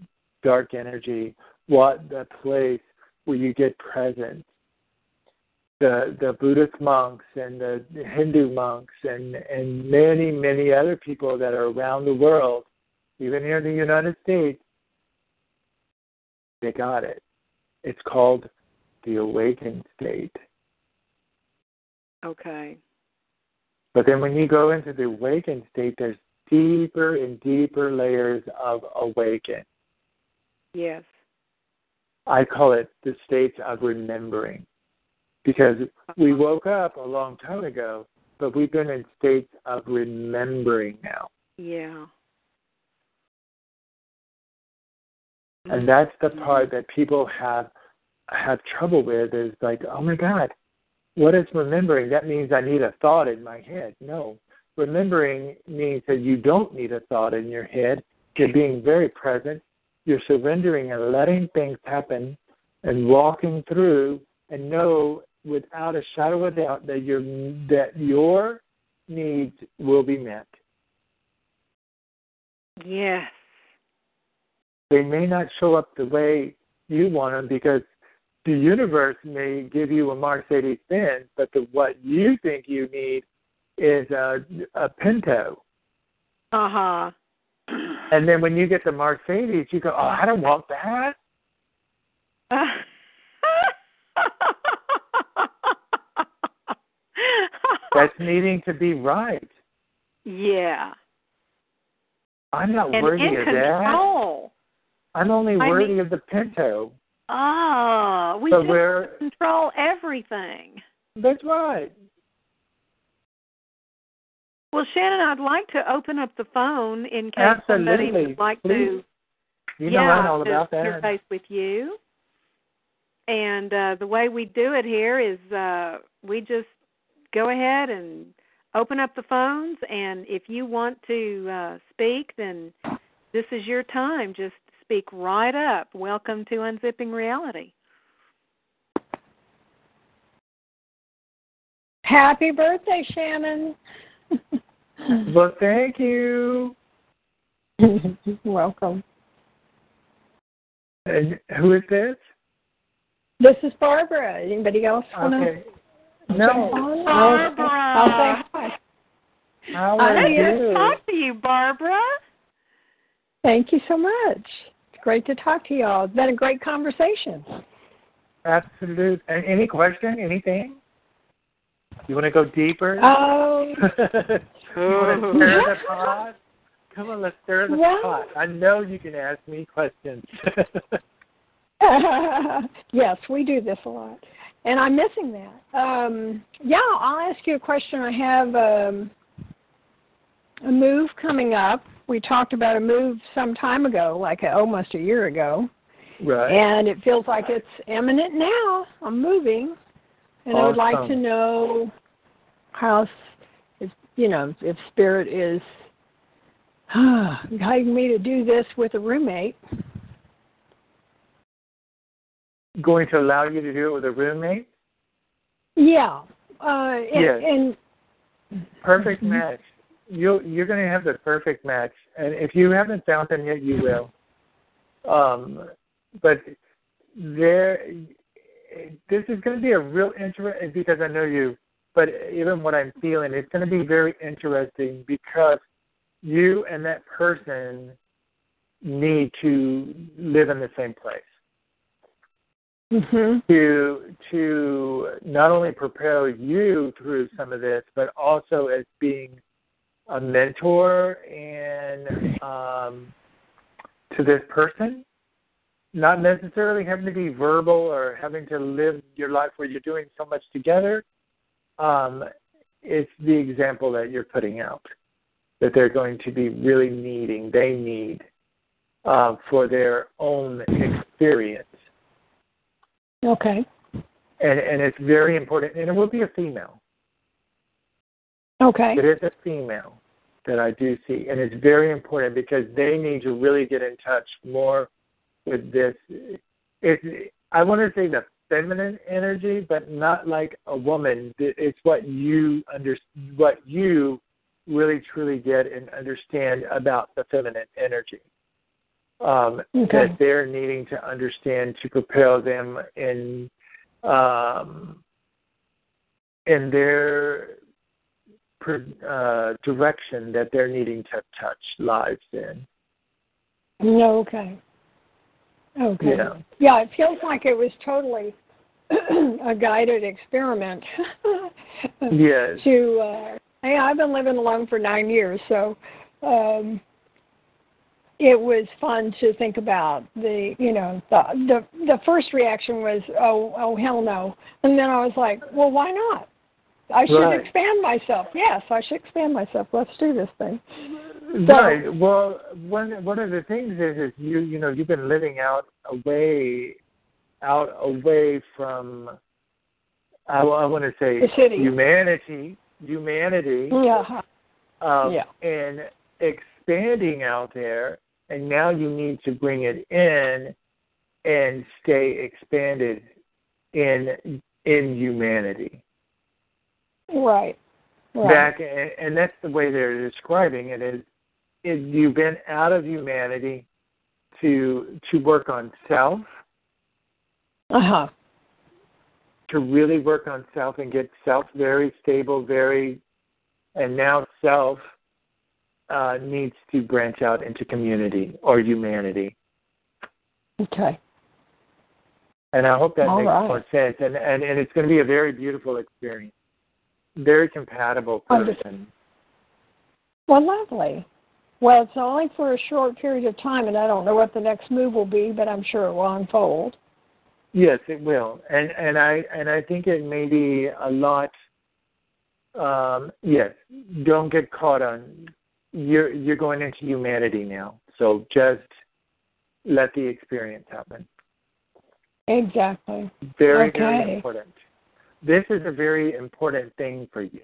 dark energy, what that place where you get present. The Buddhist monks and the Hindu monks and many, many other people that are around the world, even here in the United States, they got it. It's called the awakened state. Okay. But then when you go into the awakened state, there's deeper and deeper layers of awaken. Yes. I call it the states of remembering, because we woke up a long time ago, but we've been in states of remembering now. Yeah. And that's the part that people have trouble with, is like, oh my God, what is remembering? That means I need a thought in my head. No. Remembering means that you don't need a thought in your head. You're being very present. You're surrendering and letting things happen and walking through, and know without a shadow of doubt that your needs will be met. Yes. They may not show up the way you want them, because the universe may give you a Mercedes-Benz, but what you think you need is a Pinto. Uh-huh. And then when you get the Mercedes, you go, oh, I don't want that. That's needing to be right. Yeah. I'm not worthy of that. I'm only worthy of the Pinto. Oh, we just control everything. That's right. Well, Shannon, I'd like to open up the phone in case somebody would like to. You know, I know about that. Interface with you. And the way we do it here is we just go ahead and open up the phones. And if you want to speak, then this is your time. Just speak right up. Welcome to Unzipping Reality. Happy birthday, Shannon. Well, thank you. Welcome. And who is this? This is Barbara. Anybody else want to? No. Barbara. I'll say hi. How are you? Nice to talk to you, Barbara. Thank you so much. It's great to talk to you all. It's been a great conversation. Absolutely. Any question? Anything? You want to go deeper? Oh. You want to stir the pot? Come on, let's stir the pot. I know you can ask me questions. Yes, we do this a lot. And I'm missing that. I'll ask you a question. I have a move coming up. We talked about a move some time ago, like almost a year ago. Right. And it feels like it's imminent now. I'm moving. And awesome. I would like to know how, if Spirit is guiding me to do this with a roommate. Going to allow you to do it with a roommate? Yeah. Yes. And perfect match. You're going to have the perfect match. And if you haven't found them yet, you will. But this is going to be a real interesting, because I know you, but even what I'm feeling, it's going to be very interesting, because you and that person need to live in the same place. Mm-hmm. To not only propel you through some of this, but also as being a mentor and to this person, not necessarily having to be verbal or having to live your life where you're doing so much together. It's the example that you're putting out that they're going to be really needing. They need for their own experience. Okay. And it's very important. And it will be a female. Okay. It is a female that I do see. And it's very important, because they need to really get in touch more with this. It, I want to say the feminine energy, but not like a woman. It's what you really truly get and understand about the feminine energy. That they're needing to understand to propel them in their direction that they're needing to touch lives in. Okay. Yeah, it feels like it was totally a guided experiment. Yes. Hey, I've been living alone for 9 years, so it was fun to think about. The first reaction was, oh, hell no. And then I was like, well, why not? I should expand myself. Yes, I should expand myself. Let's do this thing. Well, one of the things is you know you've been living out away from I want to say the city. Humanity. Yeah. And expanding out there, and now you need to bring it in and stay expanded in humanity. Right. Back, and that's the way they're describing it is you've been out of humanity to work on self. To really work on self and get self very stable, and now self needs to branch out into community or humanity. Okay. And I hope that makes more sense. And it's going to be a very beautiful experience. Very compatible person. Well, lovely. Well, it's only for a short period of time, and I don't know what the next move will be, but I'm sure it will unfold. Yes, it will, and I think it may be a lot. Yes, don't get caught on. You're going into humanity now, so just let the experience happen. Exactly. Very important. This is a very important thing for you.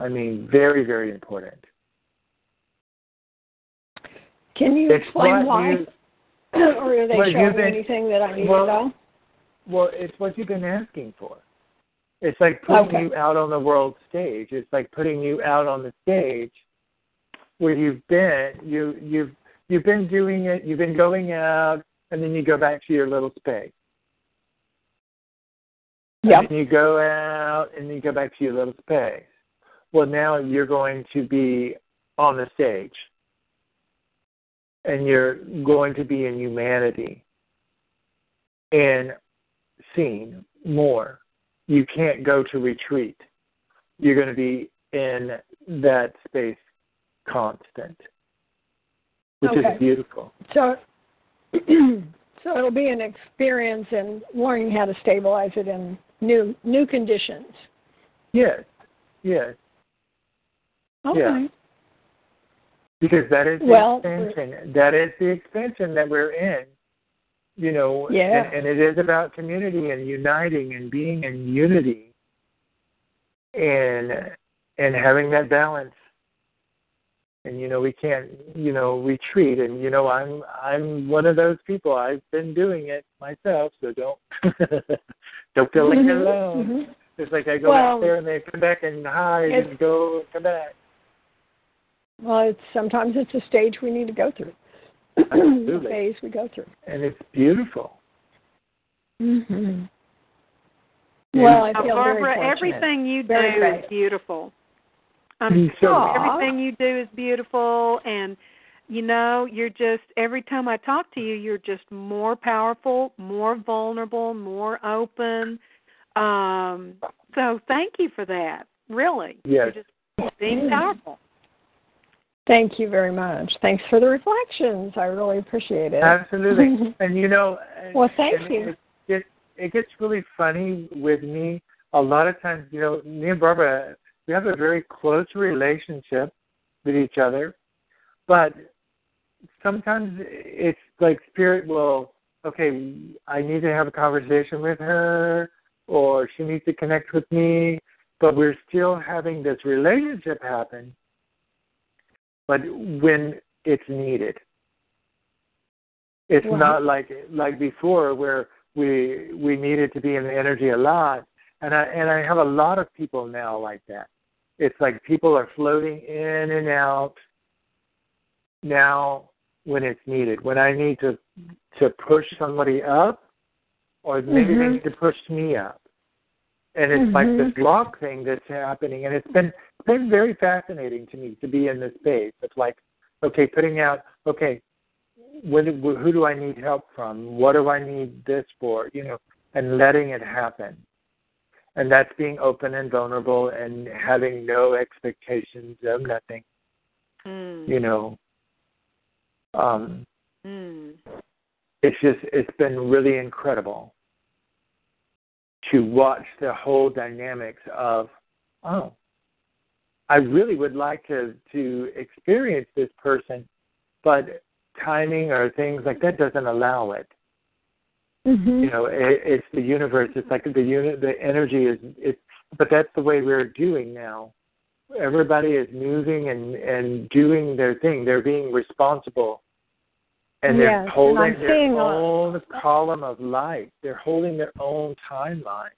I mean, very, very important. Can you explain why? Or are they showing anything that I need to know? Well, it's what you've been asking for. It's like putting you out on the world stage. It's like putting you out on the stage where you've been. You've been doing it. You've been going out, and then you go back to your little space. Yep. And you go out and you go back to your little space. Well, now you're going to be on the stage. And you're going to be in humanity and seen more. You can't go to retreat. You're going to be in that space constant, which is beautiful. So it'll be an experience in learning how to stabilize it in new conditions. Yes. Okay. Yeah. Because that is expansion. That is the expansion that we're in. You know, and it is about community and uniting and being in unity and having that balance. And we can't, retreat. And I'm one of those people. I've been doing it myself, so don't feel like you're alone. Mm-hmm. It's like I go out there and they come back and hide and go come back. Well, sometimes it's a stage we need to go through. Absolutely. A phase we go through. And it's beautiful. Mm-hmm. Well, I feel Barbara, very everything you do is beautiful. Everything you do is beautiful, and you're just every time I talk to you, you're just more powerful, more vulnerable, more open. So thank you for that. Really, yes. You're just being powerful. Thank you very much. Thanks for the reflections. I really appreciate it. Absolutely, and well, thank you. It gets really funny with me a lot of times. Me and Barbara. We have a very close relationship with each other, but sometimes it's like spirit will, I need to have a conversation with her, or she needs to connect with me, but we're still having this relationship happen, but when it's needed. It's not like before where we needed to be in the energy a lot. And I have a lot of people now like that. It's like people are floating in and out now when it's needed. When I need to push somebody up, or maybe they need to push me up. And it's like this block thing that's happening. And it's been very fascinating to me to be in this space. It's like, okay, putting out, okay, who do I need help from? What do I need this for? You know, and letting it happen. And that's being open and vulnerable and having no expectations of nothing. You know, it's been really incredible to watch the whole dynamics of, oh, I really would like to experience this person, but timing or things like that doesn't allow it. You know, it's the universe. It's like the energy is. But that's the way we're doing now. Everybody is moving and doing their thing. They're being responsible, and they're holding their own column of light. They're holding their own timeline.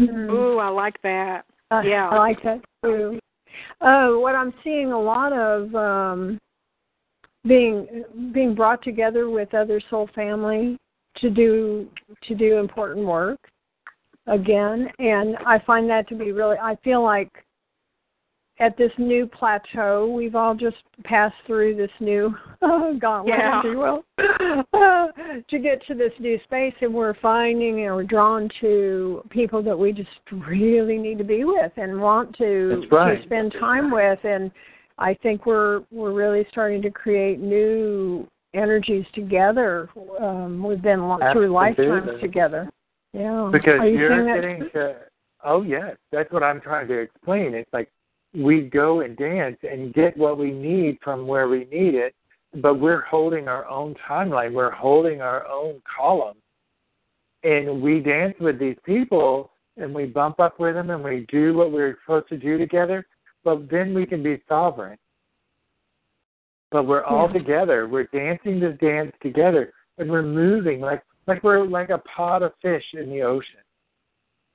Ooh, I like that. Yeah, I like that too. Oh, what I'm seeing a lot of being brought together with other soul family to do important work again, and I find that to be really, I feel like at this new plateau, we've all just passed through this new gauntlet, if you will, to get to this new space, and we're finding and we're drawn to people that we just really need to be with and want to spend time with, and I think we're really starting to create new energies together. We've been through lifetimes together. Yeah. Because you're getting to, oh, yes, that's what I'm trying to explain. It's like we go and dance and get what we need from where we need it, but we're holding our own timeline. We're holding our own column. And we dance with these people and we bump up with them and we do what we're supposed to do together, but then we can be sovereign. But we're all together. We're dancing this dance together, and we're moving like we're like a pod of fish in the ocean.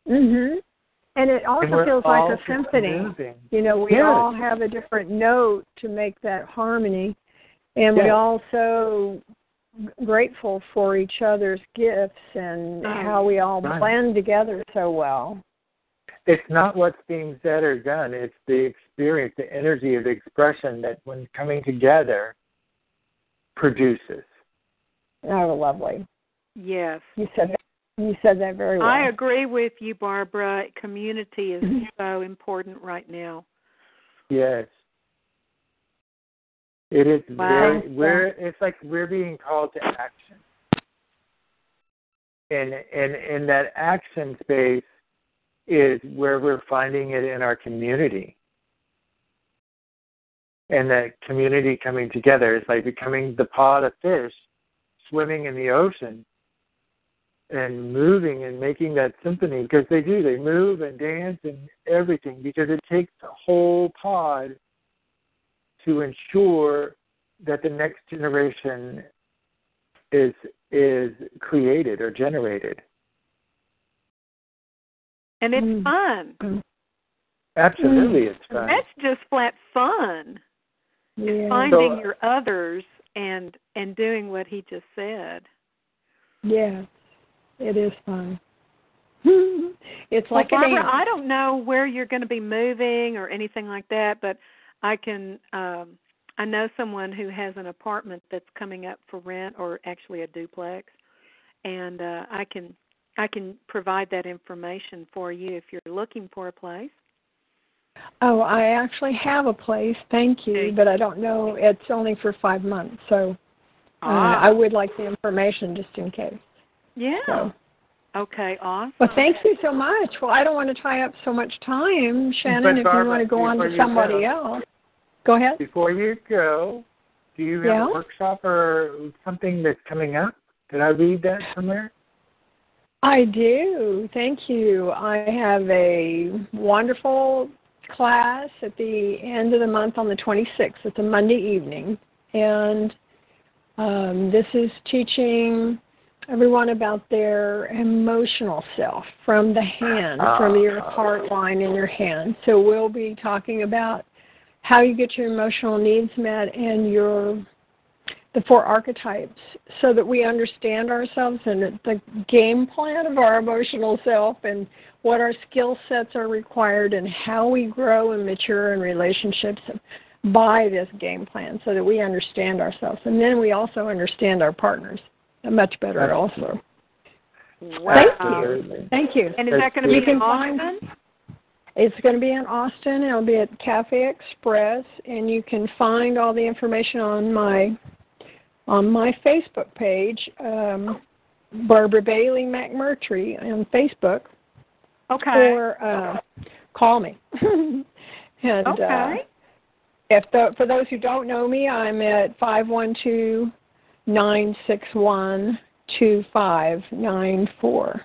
And it also feels like a symphony. Moving. You know, we all have a different note to make that harmony, and we're all so grateful for each other's gifts and how we all blend together so well. It's not what's being said or done. It's the experience, the energy of the expression that when coming together produces. Oh, lovely. Yes. You said that very well. I agree with you, Barbara. Community is so important right now. Yes. It is very, it's like we're being called to action. And in that action space, is where we're finding it in our community. And that community coming together is like becoming the pod of fish swimming in the ocean and moving and making that symphony, because they do. They move and dance and everything, because it takes the whole pod to ensure that the next generation is created or generated. And it's fun. Absolutely, it's fun. And that's just flat fun. Yeah. It's finding your others and doing what he just said. Yeah, it is fun. It's like Barbara, I don't know where you're going to be moving or anything like that, but I can. I know someone who has an apartment that's coming up for rent, or actually a duplex, and I can provide that information for you if you're looking for a place. Oh, I actually have a place, thank you, but I don't know. It's only for 5 months, so I would like the information just in case. Yeah. So. Okay, awesome. Well, thank you so much. Well, I don't want to tie up so much time, Shannon, but if Barbara, you want to go on to somebody else. Go ahead. Before you go, do you have a workshop or something that's coming up? Did I read that somewhere? I do. Thank you. I have a wonderful class at the end of the month on the 26th. It's a Monday evening. And This is teaching everyone about their emotional self from the hand, from your heart line in your hand. So we'll be talking about how you get your emotional needs met and the four archetypes so that we understand ourselves and the game plan of our emotional self and what our skill sets are required and how we grow and mature in relationships by this game plan so that we understand ourselves. And then we also understand our partners much better also. Wow. Thank you. And is that going to be in Austin? It's going to be in Austin. It'll be at Cafe Express. And you can find all the information on my Facebook page, Barbara Bailey McMurtry on Facebook. Okay. Or call me. And, okay. For those who don't know me, I'm at 512-961-2594.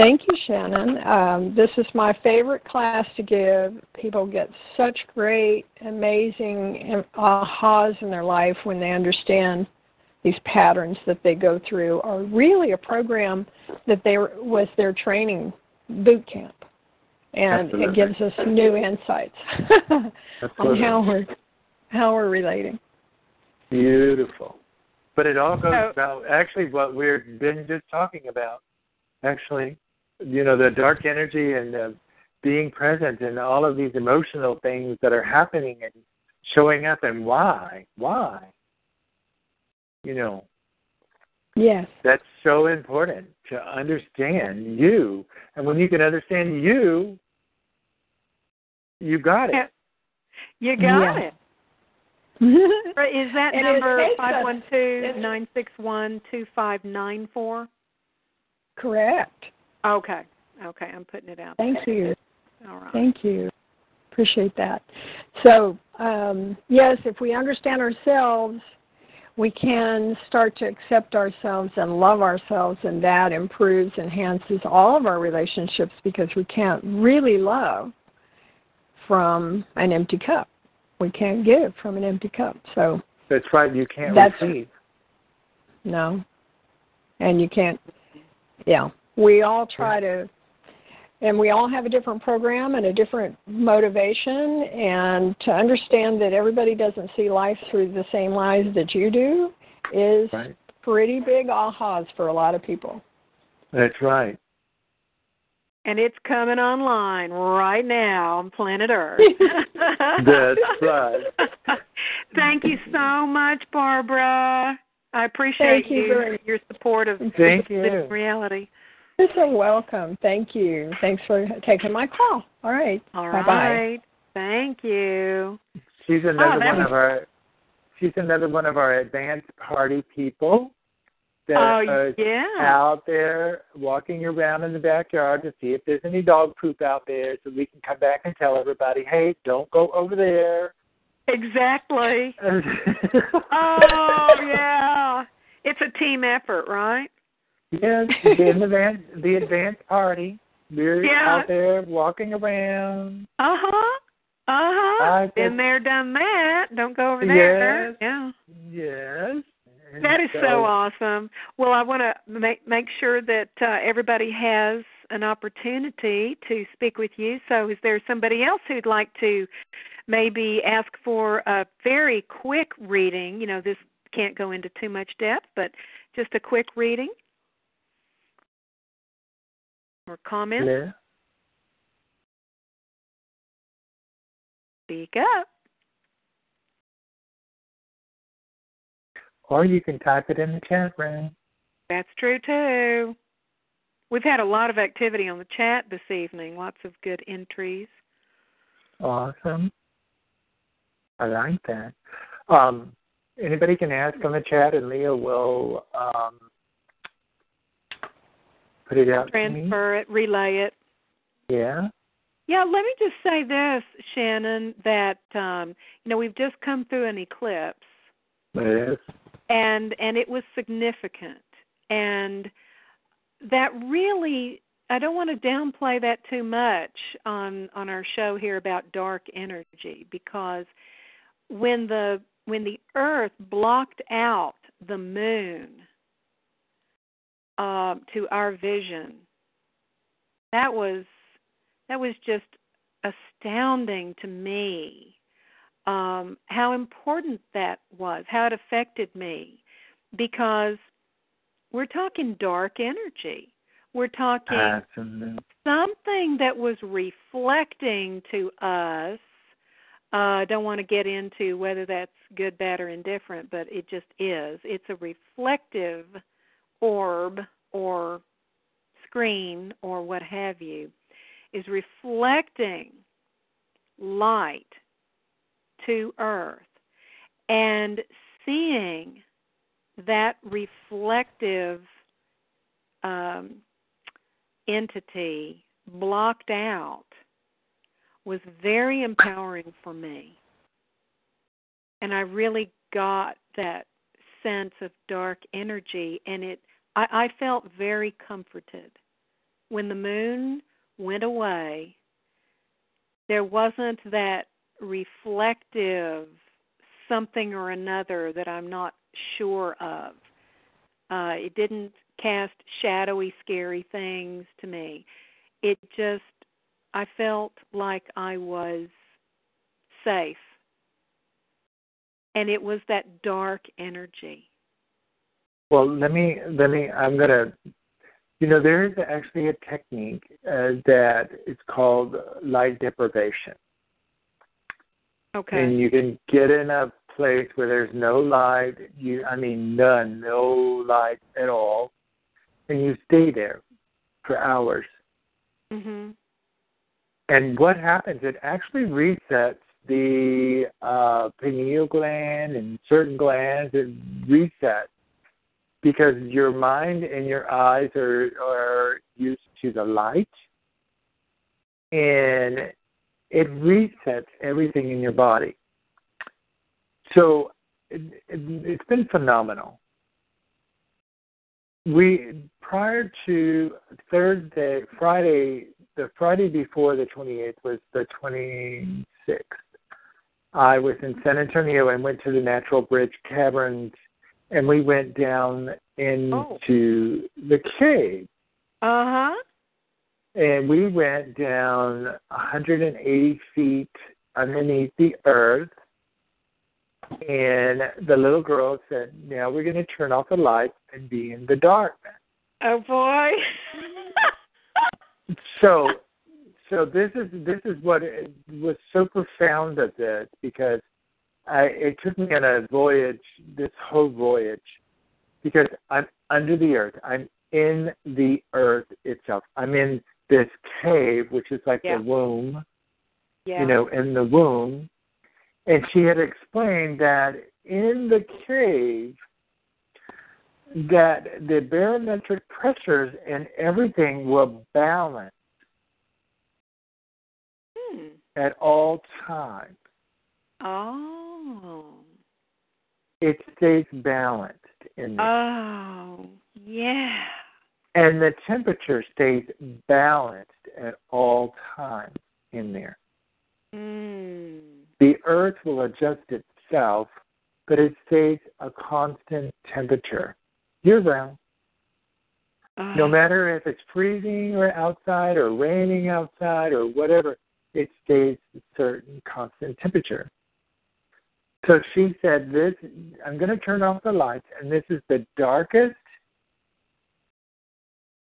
Thank you, Shannon. This is my favorite class to give. People get such great, amazing ahas in their life when they understand these patterns that they go through are really a program that was their training boot camp. And Absolutely. It gives us new insights on how we're relating. Beautiful. But it all goes about actually what we've been just talking about. Actually, the dark energy and being present and all of these emotional things that are happening and showing up and why? Yes. That's so important to understand you. And when you can understand you, you got it. You got it. Is that number 512-961-2594? Correct. Okay. I'm putting it out. Thank you. All right. Thank you. Appreciate that. So, yes, if we understand ourselves, we can start to accept ourselves and love ourselves, and that improves, enhances all of our relationships because we can't really love from an empty cup. We can't give from an empty cup. So that's right. You can't receive. No. And you can't. Yeah, we all try to, and we all have a different program and a different motivation, and to understand that everybody doesn't see life through the same eyes that you do is pretty big ahas for a lot of people. That's right. And it's coming online right now on planet Earth. That's right. Thank you so much, Barbara. I appreciate your support of Unzipping Reality. You're so welcome. Thank you. Thanks for taking my call. All right. Bye-bye. Thank you. She's another one of our advanced party people that are out there walking around in the backyard to see if there's any dog poop out there so we can come back and tell everybody, hey, don't go over there. Exactly. Yeah. It's a team effort, right? Yes, the advanced party. We're out there walking around. Been there, done that. Don't go over there. Yes. That is so awesome. Well, I want to make sure that everybody has an opportunity to speak with you. So is there somebody else who'd like to maybe ask for a very quick reading? This can't go into too much depth, but just a quick reading or comment. Yeah. Speak up. Or you can type it in the chat room. That's true, too. We've had a lot of activity on the chat this evening, lots of good entries. Awesome. I like that. Anybody can ask on the chat, and Leah will put it out. Transfer it, relay it. Yeah. Yeah, let me just say this, Shannon, that, we've just come through an eclipse. Yes. And it was significant. And that really, I don't want to downplay that too much on our show here about dark energy, because when the when the earth blocked out the moon to our vision, that was just astounding to me, how important that was, how it affected me, because we're talking dark energy. We're talking something that was reflecting to us. I don't want to get into whether that's good, bad, or indifferent, but it just is. It's a reflective orb or screen or what have you, is reflecting light to earth, and seeing that reflective entity blocked out was very empowering for me. And I really got that sense of dark energy, and I felt very comforted. When the moon went away, there wasn't that reflective something or another that I'm not sure of. It didn't cast shadowy, scary things to me. It just, I felt like I was safe. And it was that dark energy. Well, let me, I'm going to, there is actually a technique that is called light deprivation. Okay. And you can get in a place where there's no light, none, no light at all, and you stay there for hours. Mm-hmm. And what happens, it actually resets the pineal gland and certain glands. It resets because your mind and your eyes are used to the light, and it resets everything in your body. So it's been phenomenal. Prior to the Friday before the 28th was the 26th. I was in San Antonio and went to the Natural Bridge Caverns, and we went down into the cave. Uh-huh. And we went down 180 feet underneath the earth, and the little girl said, now we're going to turn off the lights and be in the darkness. Oh, boy. So this is what was so profound of this, because it took me on a voyage, this whole voyage, because I'm under the earth. I'm in the earth itself. I'm in this cave, which is like the womb, in the womb. And she had explained that in the cave, that the barometric pressures and everything were balanced at all times. Oh. It stays balanced in there. Oh, yeah. And the temperature stays balanced at all times in there. Mm. The earth will adjust itself, but it stays a constant temperature year-round. No matter if it's freezing or outside or raining outside or whatever, it stays a certain constant temperature. So she said, I'm going to turn off the lights, and this is the darkest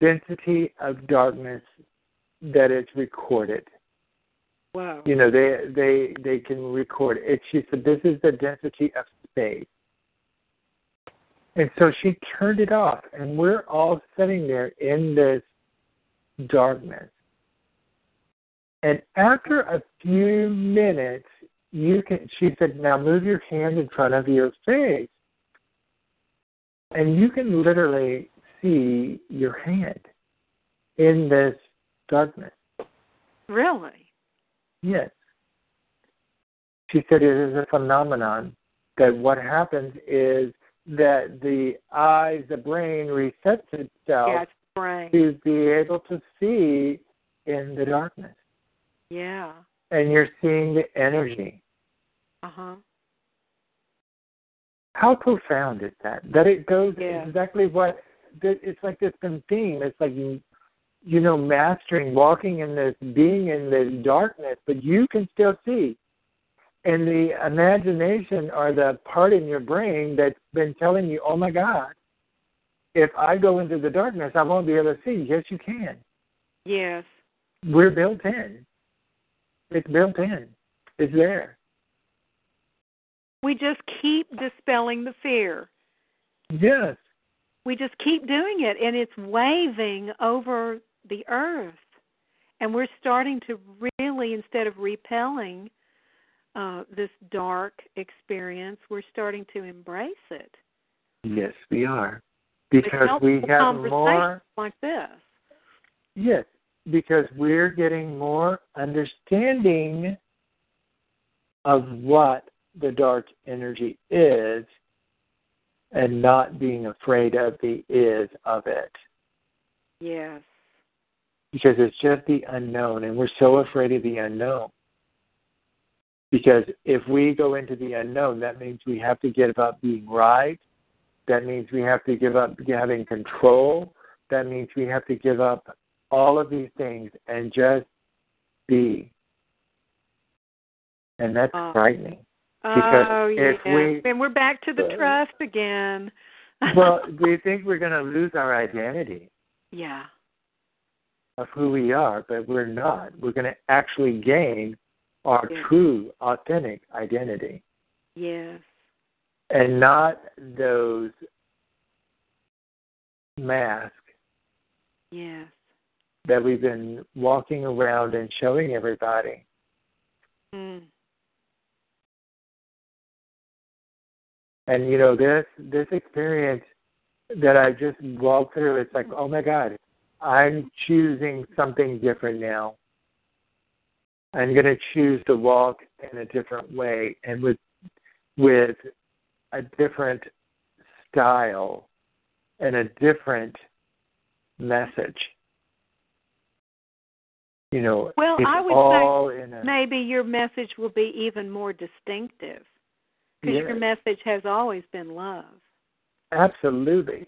density of darkness that is recorded. Wow. They can record it. She said, this is the density of space. And so she turned it off, and we're all sitting there in this darkness. And after a few minutes, she said, now move your hand in front of your face. And you can literally see your hand in this darkness. Really? Yes. She said it is a phenomenon that what happens is that the eyes, the brain resets itself to be able to see in the darkness. Yeah. And you're seeing the energy. Uh-huh. How profound is that? That it goes exactly what – it's like this theme. It's like, you know, mastering, walking in this, being in this darkness, but you can still see. And the imagination or the part in your brain that's been telling you, oh, my God, if I go into the darkness, I won't be able to see. Yes, you can. Yes. We're built in. It's built in. It's there. We just keep dispelling the fear. Yes. We just keep doing it, and it's waving over the earth. And we're starting to really, instead of repelling this dark experience, we're starting to embrace it. Yes, we are. Because we have more like this. Yes, because we're getting more understanding of what the dark energy is, and not being afraid of the is of it. Yes. Because it's just the unknown, and we're so afraid of the unknown. Because if we go into the unknown, that means we have to give up being right. That means we have to give up having control. That means we have to give up all of these things and just be. And that's frightening. Because and we're back to the trust again. Well, do you think we're going to lose our identity? Yeah. Of who we are, but we're not. We're going to actually gain our true, authentic identity. Yes. And not those masks. Yes. That we've been walking around and showing everybody. Mm. And, you know, this experience that I just walked through, it's like, oh, my God, I'm choosing something different now. I'm going to choose to walk in a different way and with a different style and a different message. You know, well, I would say maybe your message will be even more distinctive. Because your message has always been love. Absolutely.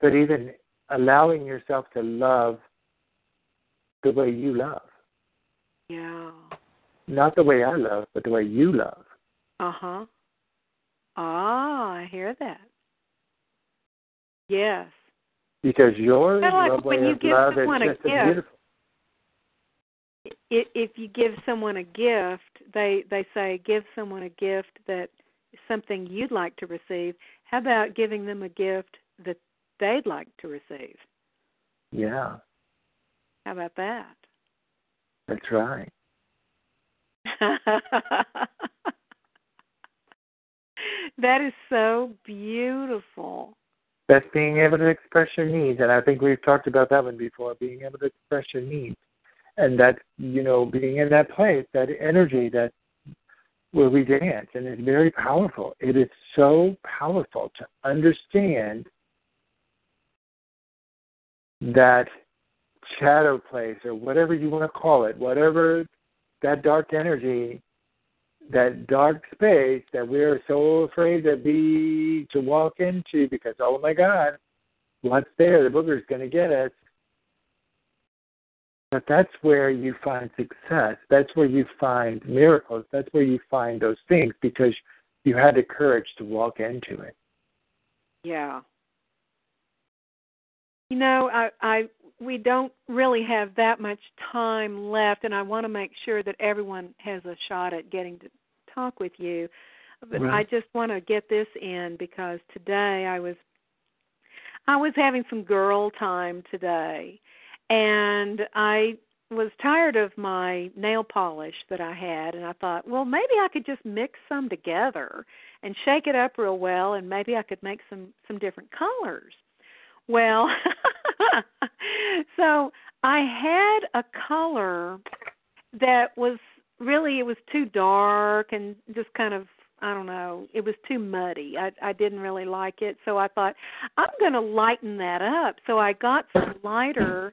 But even allowing yourself to love the way you love. Yeah. Not the way I love, but the way you love. Uh-huh. Ah, I hear that. Yes. Because your love way of love is just beautiful. If you give someone a gift, they say, give someone a gift that something you'd like to receive. How about giving them a gift that they'd like to receive? Yeah. How about that? That's right. That is so beautiful. That's being able to express your needs. And I think we've talked about that one before, being able to express your needs. And that's, you know, being in that place, that energy that where we dance. And it's very powerful. It is so powerful to understand that shadow place or whatever you want to call it, whatever that dark energy, that dark space that we're so afraid to walk into because, oh, my God, what's there? The booger's going to get us. But that's where you find success. That's where you find miracles. That's where you find those things because you had the courage to walk into it. Yeah. You know, we don't really have that much time left, and I want to make sure that everyone has a shot at getting to talk with you. But right. I just want to get this in because today I was having some girl time today. And I was tired of my nail polish that I had, and I thought, well, maybe I could just mix some together and shake it up real well, and maybe I could make some different colors. Well, so I had a color that was really, it was too dark and just kind of, I don't know, it was too muddy. I didn't really like it, so I thought, I'm going to lighten that up. So I got some lighter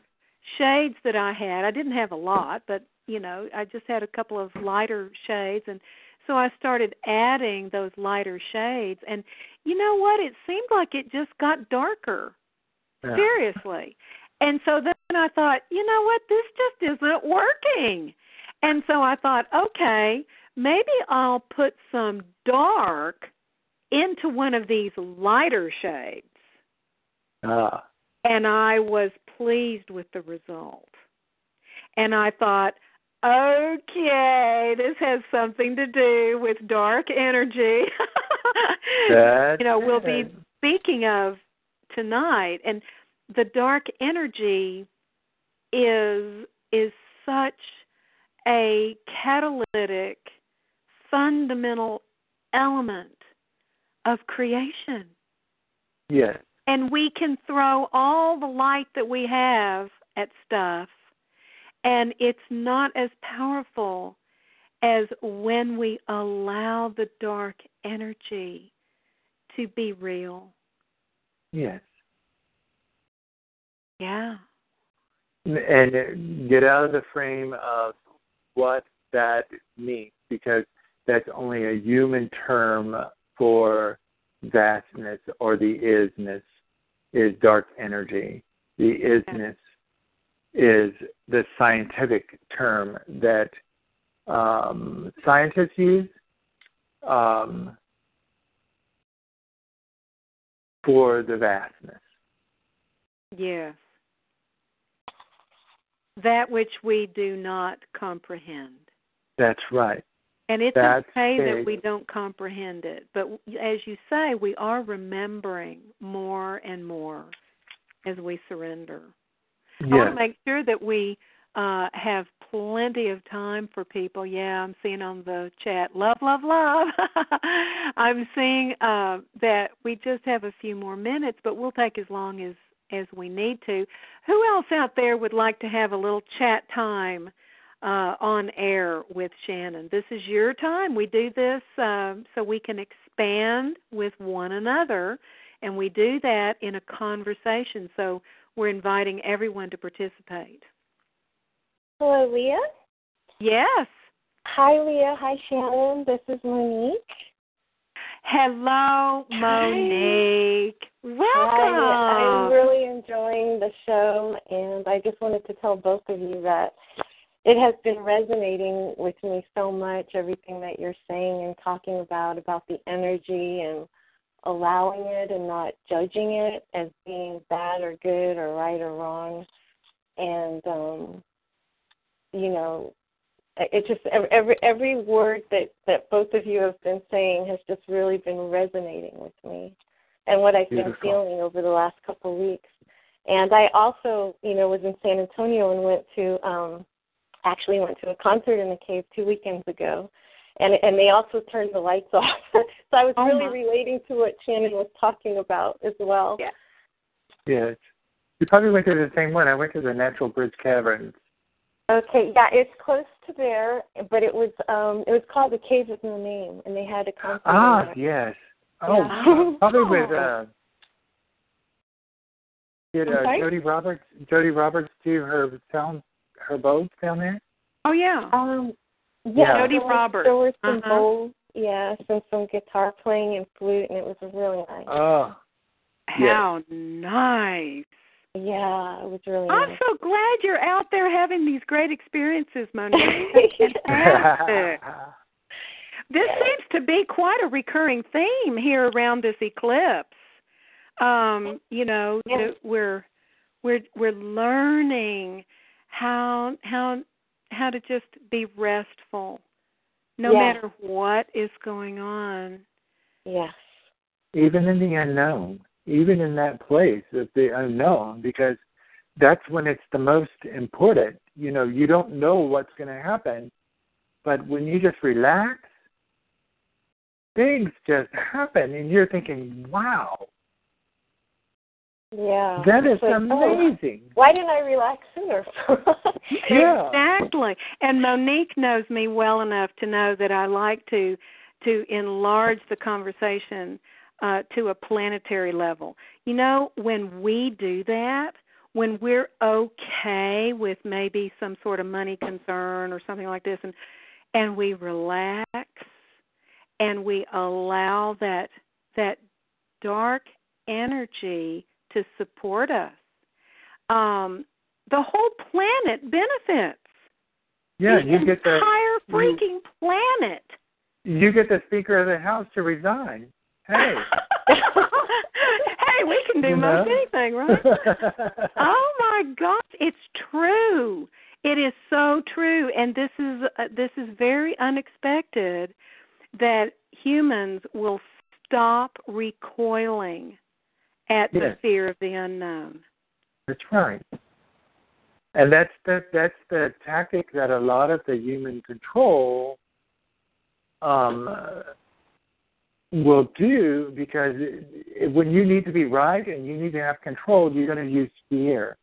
shades that I had. I didn't have a lot, but, you know, I just had a couple of lighter shades. And So I started adding those lighter shades, and you know what? It seemed like it just got darker, seriously. And so then I thought, you know what? This just isn't working. And so I thought, okay, maybe I'll put some dark into one of these lighter shades. And I was pleased with the result. And I thought, okay, this has something to do with dark energy. You know, we'll be speaking of tonight. And the dark energy is such a catalytic, fundamental element of creation. Yes. And we can throw all the light that we have at stuff, and it's not as powerful as when we allow the dark energy to be real. Yes. Yeah. And get out of the frame of what that means, because that's only a human term for vastness or the isness. Is dark energy. The isness is the scientific term that scientists use for the vastness. Yes. That which we do not comprehend. That's right. And it's okay that we don't comprehend it. But as you say, we are remembering more and more as we surrender. Yes. I want to make sure that we have plenty of time for people. Yeah, I'm seeing on the chat, love, love, love. I'm seeing that we just have a few more minutes, but we'll take as long as we need to. Who else out there would like to have a little chat time on air with Shannon? This is your time. We do this so we can expand with one another, and we do that in a conversation. So we're inviting everyone to participate. Hello, Leah. Yes. Hi, Leah. Hi, Shannon. This is Monique. Hello, Monique. Hi. Welcome. Hi. I'm really enjoying the show, and I just wanted to tell both of you that it has been resonating with me so much, everything that you're saying and talking about the energy and allowing it and not judging it as being bad or good or right or wrong. And, you know, it just every word that both of you have been saying has just really been resonating with me and what I've been feeling over the last couple of weeks. And I also, you know, was in San Antonio and went to a concert in the cave 2 weekends ago, and they also turned the lights off. So I was really relating to what Shannon was talking about as well. Yeah. Yes. You probably went to the same one. I went to the Natural Bridge Caverns. Okay, yeah, it's close to there, but it was called the Cave with No Name, and they had a concert. Ah, yes. Oh, yeah. Probably with Jody Roberts do her sound. Her bowls down there? Oh, yeah. Jody Roberts. There were some bowls, some guitar playing and flute, and it was really nice. Oh. How nice. Yeah, it was really nice. I'm so glad you're out there having these great experiences, Monique. Fantastic. This seems to be quite a recurring theme here around this eclipse. You know, we're learning how to just be restful, no matter what is going on. Yes. Even in the unknown, even in that place of the unknown, because that's when it's the most important. You know, you don't know what's going to happen, but when you just relax, things just happen, and you're thinking, wow. Yeah. That is amazing. Oh, why didn't I relax sooner? Exactly. And Monique knows me well enough to know that I like to enlarge the conversation to a planetary level. You know, when we do that, when we're okay with maybe some sort of money concern or something like this, and we relax and we allow that dark energy to support us, the whole planet benefits. Yeah, you get the entire freaking planet. You get the Speaker of the House to resign. Hey. Hey, we can do most anything, right? Oh, my gosh, it's true. It is so true, and this is very unexpected that humans will stop recoiling at the fear of the unknown. That's right. And that's the tactic that a lot of the human control will do, because when you need to be right and you need to have control, you're going to use fear.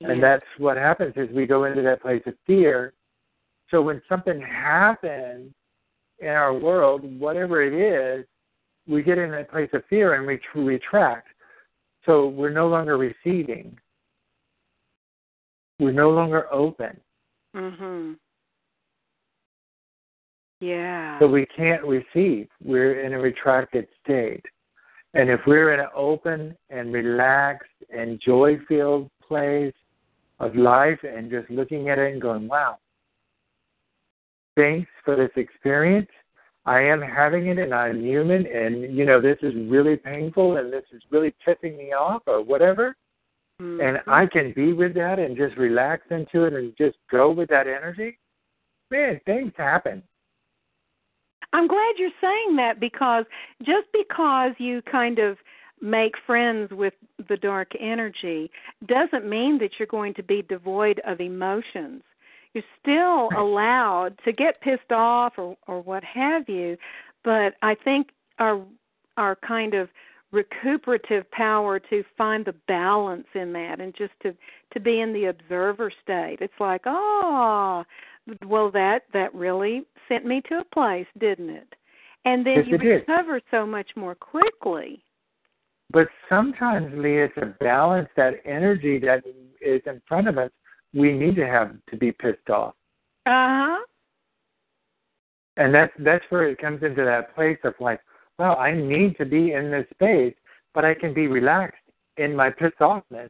Yeah. And that's what happens is we go into that place of fear. So when something happens in our world, whatever it is, we get in that place of fear and we retract. So we're no longer receiving. We're no longer open. Mm-hmm. Yeah. So we can't receive. We're in a retracted state. And if we're in an open and relaxed and joy-filled place of life and just looking at it and going, wow, thanks for this experience. I am having it and I'm human and, this is really painful and this is really pissing me off or whatever. Mm-hmm. And I can be with that and just relax into it and just go with that energy. Man, things happen. I'm glad you're saying that, because just because you kind of make friends with the dark energy doesn't mean that you're going to be devoid of emotions. You're still allowed to get pissed off or what have you, but I think our kind of recuperative power to find the balance in that and just to be in the observer state. It's like, oh, well, that really sent me to a place, didn't it? And then you recover so much more quickly. But sometimes, Leah, to balance that energy that is in front of us, we need to have to be pissed off. Uh-huh. And that's where it comes into that place of like, well, I need to be in this space, but I can be relaxed in my pissed offness.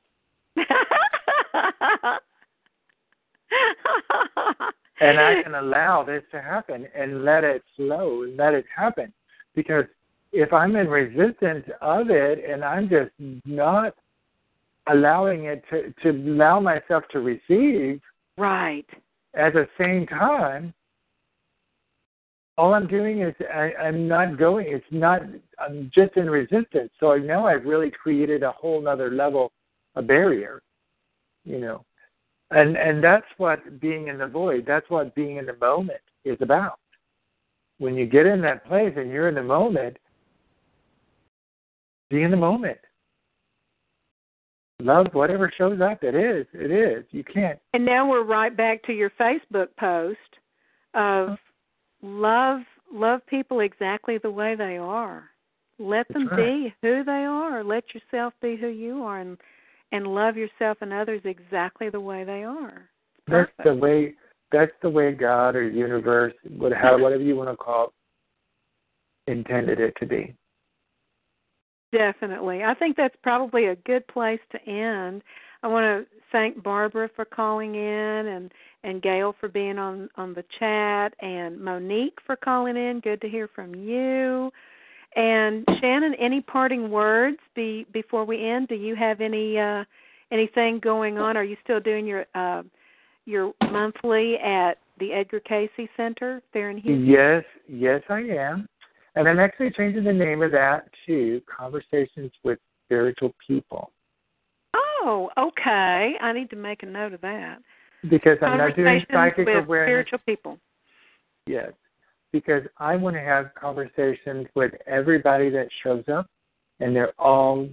And I can allow this to happen and let it flow and let it happen. Because if I'm in resistance of it and I'm just not allowing it to allow myself to receive, right, at the same time, all I'm doing is I'm not going. It's not. I'm just in resistance. So now I've really created a whole other level, a barrier, And that's what being in the void, that's what being in the moment is about. When you get in that place and you're in the moment, be in the moment. Love whatever shows up. It is. You can't. And now we're right back to your Facebook post of love people exactly the way they are. Let them be who they are. Let yourself be who you are and love yourself and others exactly the way they are. Perfect. That's the way God or universe, whatever you want to call it, intended it to be. Definitely. I think that's probably a good place to end. I want to thank Barbara for calling in and Gail for being on the chat and Monique for calling in. Good to hear from you. And Shannon, any parting words before we end? Do you have anything going on? Are you still doing your monthly at the Edgar Cayce Center there in Houston? Yes, I am. And I'm actually changing the name of that to Conversations with Spiritual People. Oh, okay. I need to make a note of that. Because I'm not doing psychic awareness. Conversations with Spiritual People. Yes. Because I want to have conversations with everybody that shows up, and they're all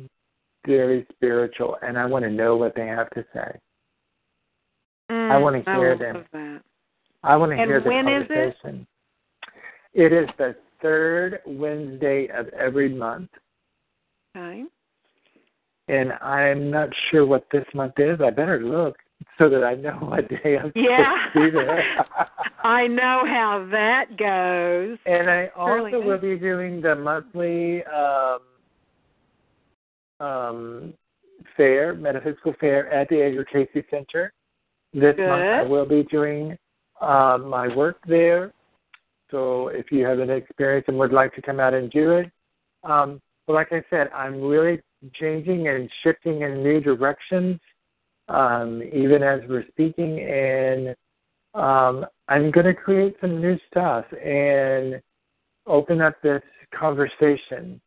very spiritual, and I want to know what they have to say. I want to hear them. That. I want to hear the conversation. It is the third Wednesday of every month. Okay. And I'm not sure what this month is. I better look so that I know what day I'm supposed to be there. I know how that goes. And I also will be doing the monthly fair, metaphysical fair at the Edgar Cayce Center. This month I will be doing my work there. So if you have an experience and would like to come out and do it, but like I said, I'm really changing and shifting in new directions, even as we're speaking, and I'm going to create some new stuff and open up this conversation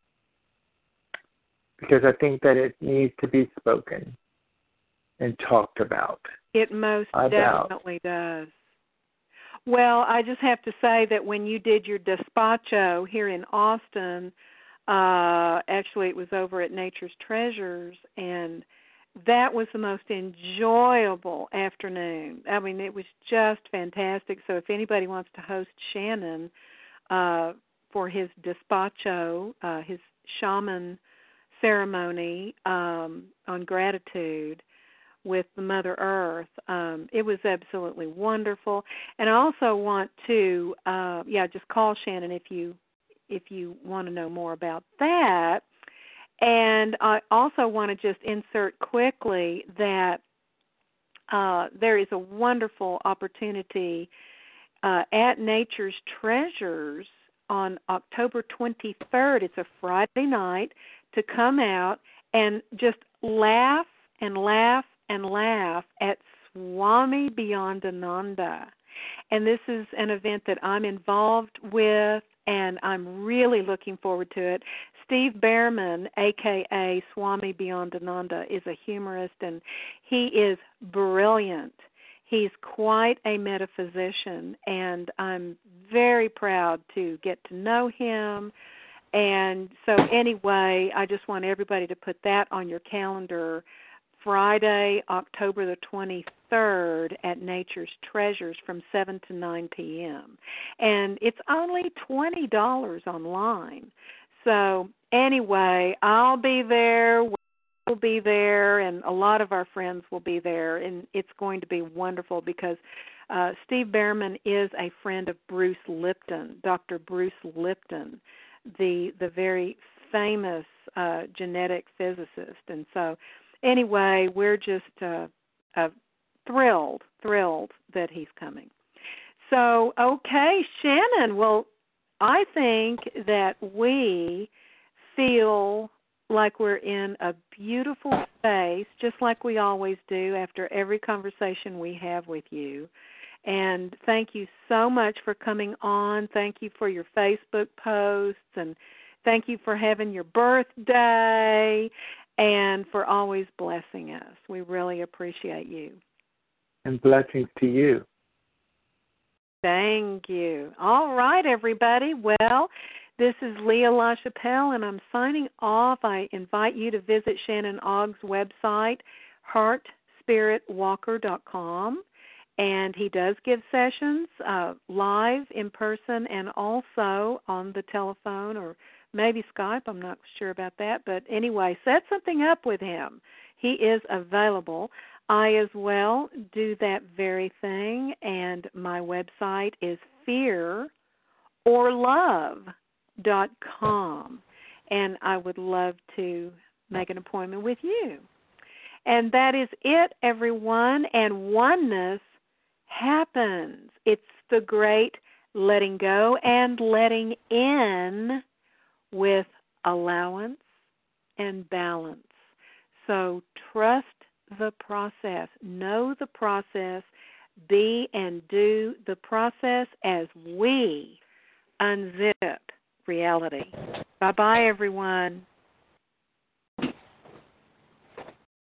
because I think that it needs to be spoken and talked about. It most definitely does. Well, I just have to say that when you did your despacho here in Austin, actually it was over at Nature's Treasures, and that was the most enjoyable afternoon. I mean, it was just fantastic. So if anybody wants to host Shannon for his despacho, his shaman ceremony on gratitude with Mother Earth, it was absolutely wonderful. And I also want to, just call Shannon if you want to know more about that. And I also want to just insert quickly that there is a wonderful opportunity at Nature's Treasures on October 23rd. It's a Friday night to come out and just laugh and laugh and laugh at Swami Beyond Ananda. And this is an event that I'm involved with, and I'm really looking forward to it. Steve Bearman, a.k.a. Swami Beyond Ananda, is a humorist, and he is brilliant. He's quite a metaphysician, and I'm very proud to get to know him. And so anyway, I just want everybody to put that on your calendar, Friday, October the 23rd at Nature's Treasures from 7 to 9 p.m. And it's only $20 online. So anyway, I'll be there, we'll be there, and a lot of our friends will be there, and it's going to be wonderful because Steve Bearman is a friend of Bruce Lipton, Dr. Bruce Lipton, the very famous genetic physicist. And so anyway, we're just thrilled that he's coming. So, okay, Shannon, well, I think that we feel like we're in a beautiful space, just like we always do after every conversation we have with you. And thank you so much for coming on. Thank you for your Facebook posts, and thank you for having your birthday, and for always blessing us. We really appreciate you. And blessings to you. Thank you. All right, everybody. Well, this is Leah LaChapelle, and I'm signing off. I invite you to visit Shannon Ogg's website, heartspiritwalker.com. And he does give sessions live, in person, and also on the telephone or maybe Skype. I'm not sure about that. But anyway, set something up with him. He is available. I as well do that very thing, and my website is fearorlove.com, and I would love to make an appointment with you. And that is it, everyone, and oneness happens. It's the great letting go and letting in with allowance and balance. So trust the process. Know the process. Be and do the process as we unzip reality. Bye-bye, everyone.